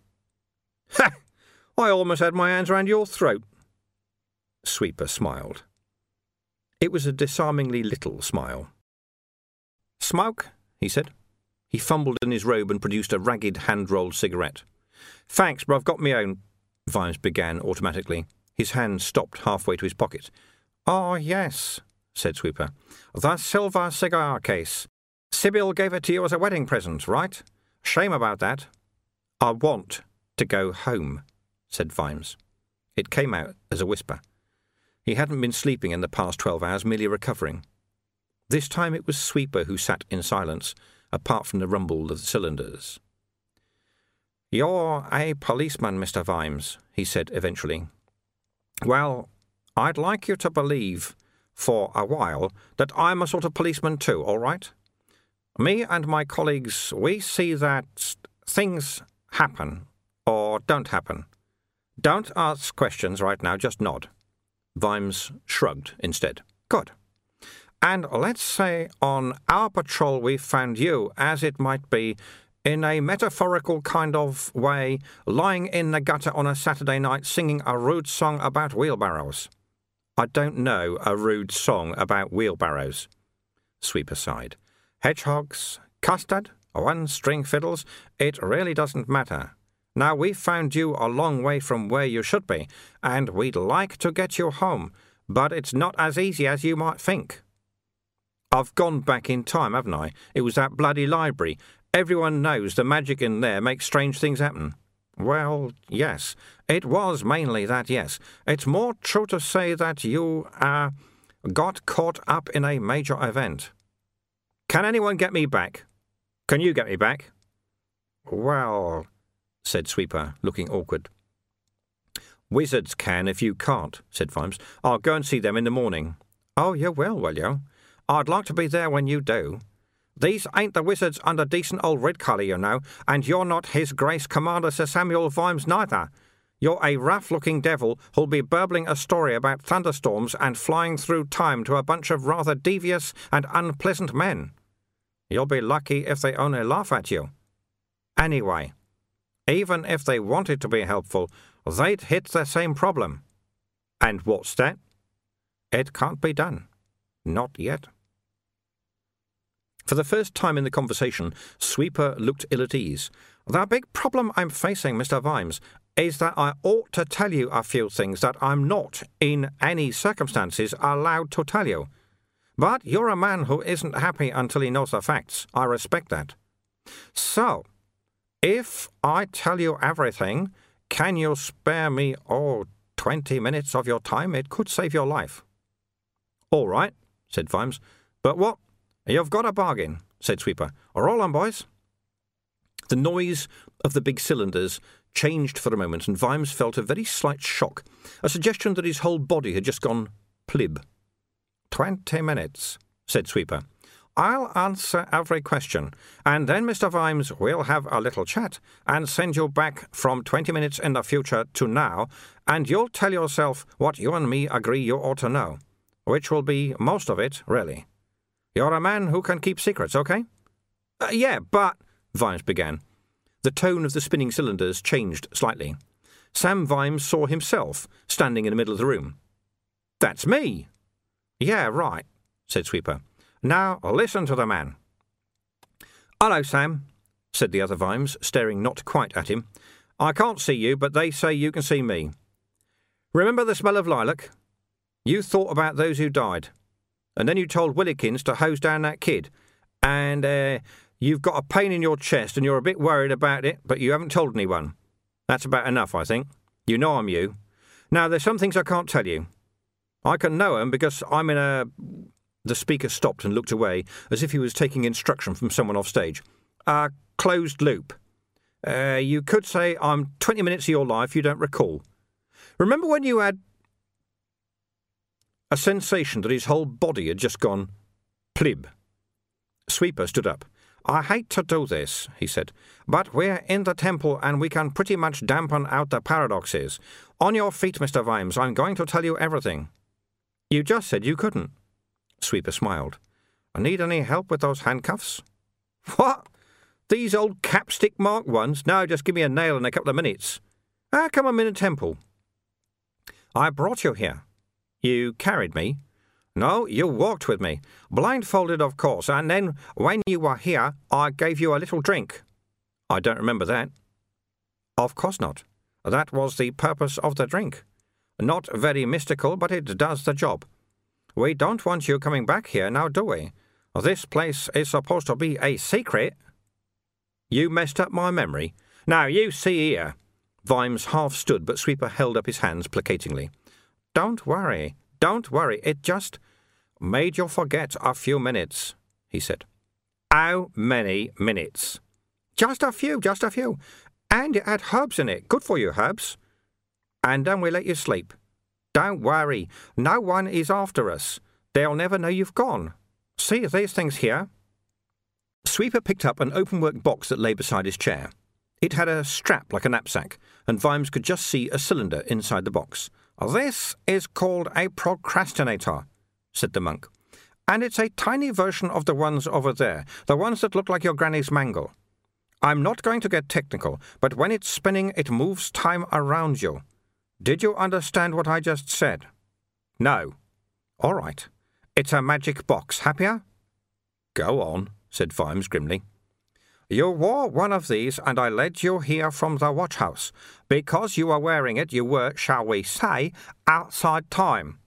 "Ha! I almost had my hands round your throat." Sweeper smiled. It was a disarmingly little smile. "Smoke?" he said. He fumbled in his robe and produced a ragged hand-rolled cigarette. "Thanks, but I've got my own," Vimes began automatically. His hand stopped halfway to his pocket. "Ah, yes," said Sweeper. "The silver cigar case. Sybil gave it to you as a wedding present, right? Shame about that." "I want to go home," said Vimes. It came out as a whisper. He hadn't been sleeping in the past twelve hours, merely recovering. This time it was Sweeper who sat in silence, apart from the rumble of the cylinders. "You're a policeman, Mister Vimes," he said eventually. "Well, I'd like you to believe, for a while, that I'm a sort of policeman too, all right? Me and my colleagues, we see that things happen, or don't happen. Don't ask questions right now, just nod." Vimes shrugged instead. "Good. And let's say on our patrol we found you, as it might be, in a metaphorical kind of way, lying in the gutter on a Saturday night singing a rude song about wheelbarrows." "I don't know a rude song about wheelbarrows." Sweeper sighed. "Hedgehogs, custard, one-string fiddles, it really doesn't matter. Now we found you a long way from where you should be, and we'd like to get you home, but it's not as easy as you might think." "I've gone back in time, haven't I? It was that bloody library. Everyone knows the magic in there makes strange things happen." "Well, yes. It was mainly that, yes. It's more true to say that you, uh, got caught up in a major event." "Can anyone get me back? Can you get me back?" "Well," said Sweeper, looking awkward. "Wizards can if you can't," said Vimes. "I'll go and see them in the morning." "Oh, you will, will you? I'd like to be there when you do. These ain't the wizards under decent old Ridcully, you know, and you're not His Grace Commander Sir Samuel Vimes neither. You're a rough-looking devil who'll be burbling a story about thunderstorms and flying through time to a bunch of rather devious and unpleasant men. You'll be lucky if they only laugh at you. Anyway, even if they wanted to be helpful, they'd hit the same problem." "And what's that?" "It can't be done. Not yet." For the first time in the conversation, Sweeper looked ill at ease. "The big problem I'm facing, Mister Vimes, is that I ought to tell you a few things that I'm not, in any circumstances, allowed to tell you. But you're a man who isn't happy until he knows the facts. I respect that. So, if I tell you everything, can you spare me, oh, twenty minutes of your time? It could save your life." "All right," said Vimes. "But what—" "You've got a bargain," said Sweeper. "Roll on, boys." The noise of the big cylinders changed for a moment, and Vimes felt a very slight shock, a suggestion that his whole body had just gone plib. "Twenty minutes," said Sweeper. "I'll answer every question, and then, Mister Vimes, we'll have a little chat, and send you back from twenty minutes in the future to now, and you'll tell yourself what you and me agree you ought to know, which will be most of it, really. You're a man who can keep secrets, okay?" Uh, yeah, but... Vimes began. The tone of the spinning cylinders changed slightly. Sam Vimes saw himself, standing in the middle of the room. "That's me!" "Yeah, right," said Sweeper. "Now listen to the man." "Hello, Sam," said the other Vimes, staring not quite at him. "I can't see you, but they say you can see me. Remember the smell of lilac? You thought about those who died. And then you told Willikins to hose down that kid. And uh, you've got a pain in your chest and you're a bit worried about it, but you haven't told anyone. That's about enough, I think. You know I'm you. Now, there's some things I can't tell you. I can know them because I'm in a—" The speaker stopped and looked away, as if he was taking instruction from someone off stage. "A closed loop. Uh, you could say I'm twenty minutes of your life you don't recall. Remember when you had—" A sensation that his whole body had just gone plib. Sweeper stood up. "I hate to do this," he said, "but we're in the temple and we can pretty much dampen out the paradoxes. On your feet, Mister Vimes, I'm going to tell you everything." "You just said you couldn't." Sweeper smiled. "I need any help with those handcuffs?" "What? These old capstick mark ones? No, just give me a nail in a couple of minutes. How come I'm in a temple?" "I brought you here." "You carried me?" "No, you walked with me. Blindfolded, of course, and then, when you were here, I gave you a little drink." "I don't remember that." "Of course not. That was the purpose of the drink. Not very mystical, but it does the job. We don't want you coming back here now, do we? This place is supposed to be a secret." "You messed up my memory. Now, you see here. Vimes half stood, but Sweeper held up his hands placatingly. "Don't worry, don't worry, it just made you forget a few minutes," he said. "How many minutes?" "Just a few, just a few. And it had herbs in it. Good for you, herbs. And then we let you sleep. Don't worry, no one is after us. They'll never know you've gone. See these things here?" Sweeper picked up an openwork box that lay beside his chair. It had a strap like a knapsack, and Vimes could just see a cylinder inside the box. "This is called a procrastinator," said the monk, "and it's a tiny version of the ones over there, the ones that look like your granny's mangle. I'm not going to get technical, but when it's spinning, it moves time around you. Did you understand what I just said?" "No." "All right. It's a magic box. Happier?" "Go on," said Vimes grimly. "You wore one of these, and I led you here from the watch house. Because you were wearing it, you were, shall we say, outside time.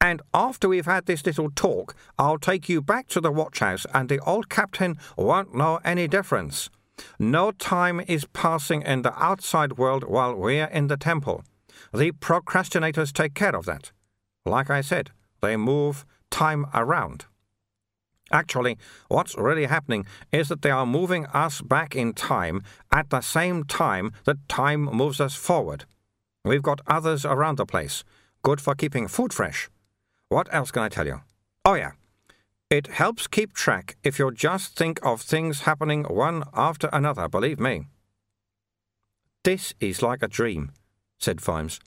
And after we've had this little talk, I'll take you back to the watch house, and the old captain won't know any difference. No time is passing in the outside world while we're in the temple. The procrastinators take care of that. Like I said, they move time around. Actually, what's really happening is that they are moving us back in time at the same time that time moves us forward. We've got others around the place. Good for keeping food fresh. What else can I tell you? Oh yeah, it helps keep track if you just think of things happening one after another, believe me." "This is like a dream," said Vimes.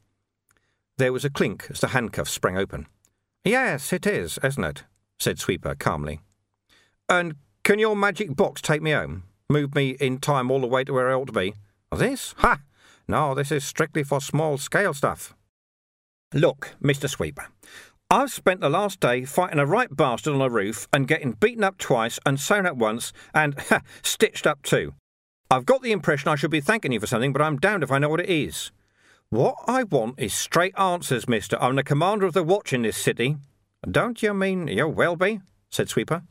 There was a clink as the handcuffs sprang open. "Yes, it is, isn't it?" said Sweeper calmly. "And can your magic box take me home? Move me in time all the way to where I ought to be? This? Ha! No, this is strictly for small-scale stuff." "Look, Mister Sweeper, I've spent the last day fighting a right bastard on a roof and getting beaten up twice and sewn up once and, ha, stitched up too. I've got the impression I should be thanking you for something, but I'm damned if I know what it is. What I want is straight answers, mister. I'm the commander of the watch in this city." "Don't you mean you will be?" said Sweeper.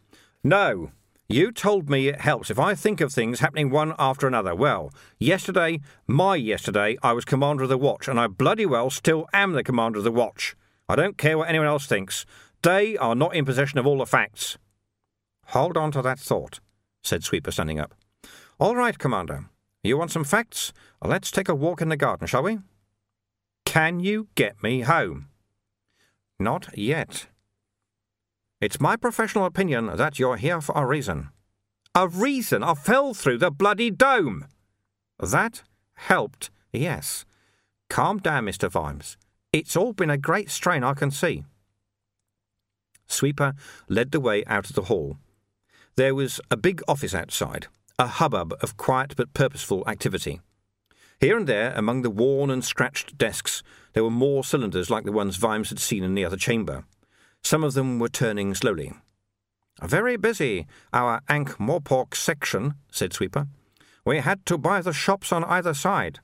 "No. You told me it helps if I think of things happening one after another. Well, yesterday, my yesterday, I was commander of the watch, and I bloody well still am the commander of the watch. I don't care what anyone else thinks. They are not in possession of all the facts." "Hold on to that thought," said Sweeper, standing up. "All right, Commander. You want some facts? Let's take a walk in the garden, shall we?" "Can you get me home?" "Not yet. It's my professional opinion that you're here for a reason." "A reason? I fell through the bloody dome." "That helped, yes. Calm down, Mister Vimes. It's all been a great strain, I can see." Sweeper led the way out of the hall. There was a big office outside, a hubbub of quiet but purposeful activity. Here and there, among the worn and scratched desks, there were more cylinders like the ones Vimes had seen in the other chamber. Some of them were turning slowly. "Very busy, our Ankh-Morpork section," said Sweeper. "We had to buy the shops on either side."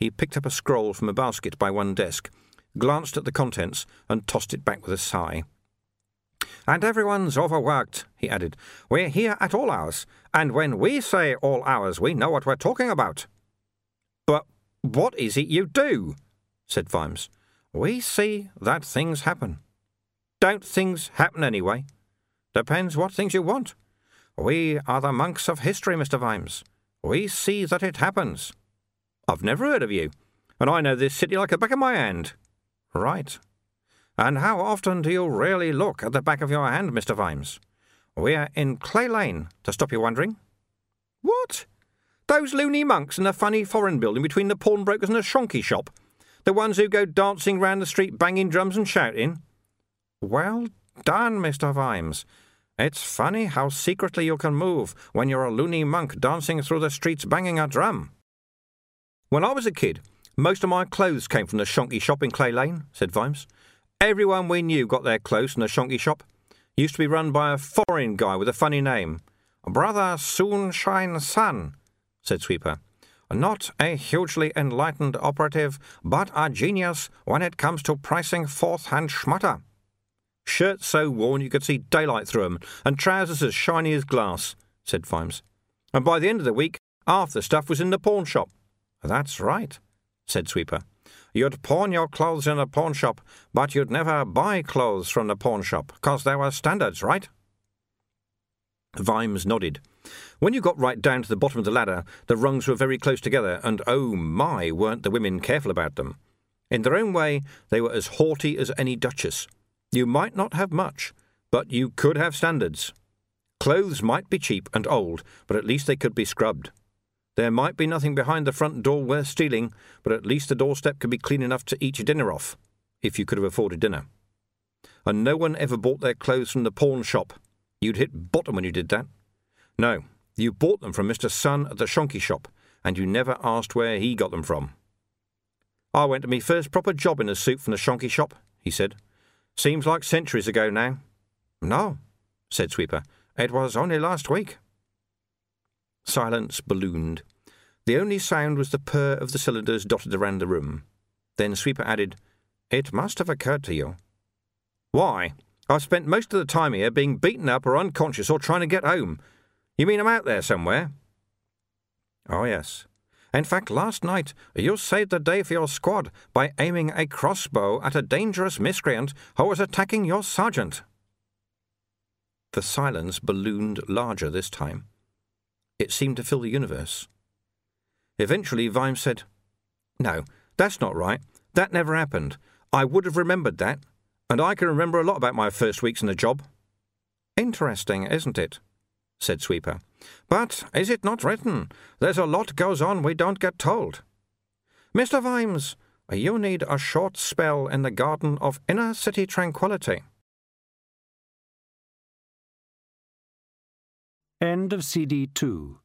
He picked up a scroll from a basket by one desk, glanced at the contents, and tossed it back with a sigh. "And everyone's overworked," he added. "We're here at all hours, and when we say all hours, we know what we're talking about." "But what is it you do?" said Vimes. "We see that things happen." "Don't things happen anyway?" "Depends what things you want. We are the monks of history, Mister Vimes. We see that it happens." "I've never heard of you, and I know this city like the back of my hand." "Right. And how often do you really look at the back of your hand, Mister Vimes? We are in Clay Lane, to stop you wondering." "What? Those loony monks in the funny foreign building between the pawnbrokers and the shonky shop? The ones who go dancing round the street banging drums and shouting?" "Well done, Mister Vimes. It's funny how secretly you can move when you're a loony monk dancing through the streets banging a drum." "When I was a kid, most of my clothes came from the shonky shop in Clay Lane," said Vimes. "Everyone we knew got their clothes from the shonky shop. Used to be run by a foreign guy with a funny name." "Brother Sunshine Sun," said Sweeper. "Not a hugely enlightened operative, but a genius when it comes to pricing fourth-hand schmutter. Shirts so worn you could see daylight through them, and trousers as shiny as glass," said Vimes. "And by the end of the week, half the stuff was in the pawn shop." "That's right," said Sweeper. "You'd pawn your clothes in a pawn shop, but you'd never buy clothes from the pawn shop, 'cause there were standards, right?" Vimes nodded. When you got right down to the bottom of the ladder, the rungs were very close together, and oh my, weren't the women careful about them. In their own way, they were as haughty as any duchess. You might not have much, but you could have standards. Clothes might be cheap and old, but at least they could be scrubbed. There might be nothing behind the front door worth stealing, but at least the doorstep could be clean enough to eat your dinner off, if you could have afforded dinner. And no one ever bought their clothes from the pawn shop. You'd hit bottom when you did that. No, you bought them from Mister Sun at the shonky shop, and you never asked where he got them from. "I went to me first proper job in a suit from the shonky shop," he said. "Seems like centuries ago now." "No," said Sweeper. "It was only last week." Silence ballooned. The only sound was the purr of the cylinders dotted around the room. Then Sweeper added, "It must have occurred to you." "Why? I've spent most of the time here being beaten up or unconscious or trying to get home. You mean I'm out there somewhere?" "Oh, yes. In fact, last night you saved the day for your squad by aiming a crossbow at a dangerous miscreant who was attacking your sergeant." The silence ballooned larger this time. It seemed to fill the universe. Eventually, Vimes said, "No, that's not right. That never happened. I would have remembered that, and I can remember a lot about my first weeks in the job." "Interesting, isn't it?" said Sweeper. "But is it not written? There's a lot goes on we don't get told. Mister Vimes, you need a short spell in the garden of inner city tranquility." End of C D two.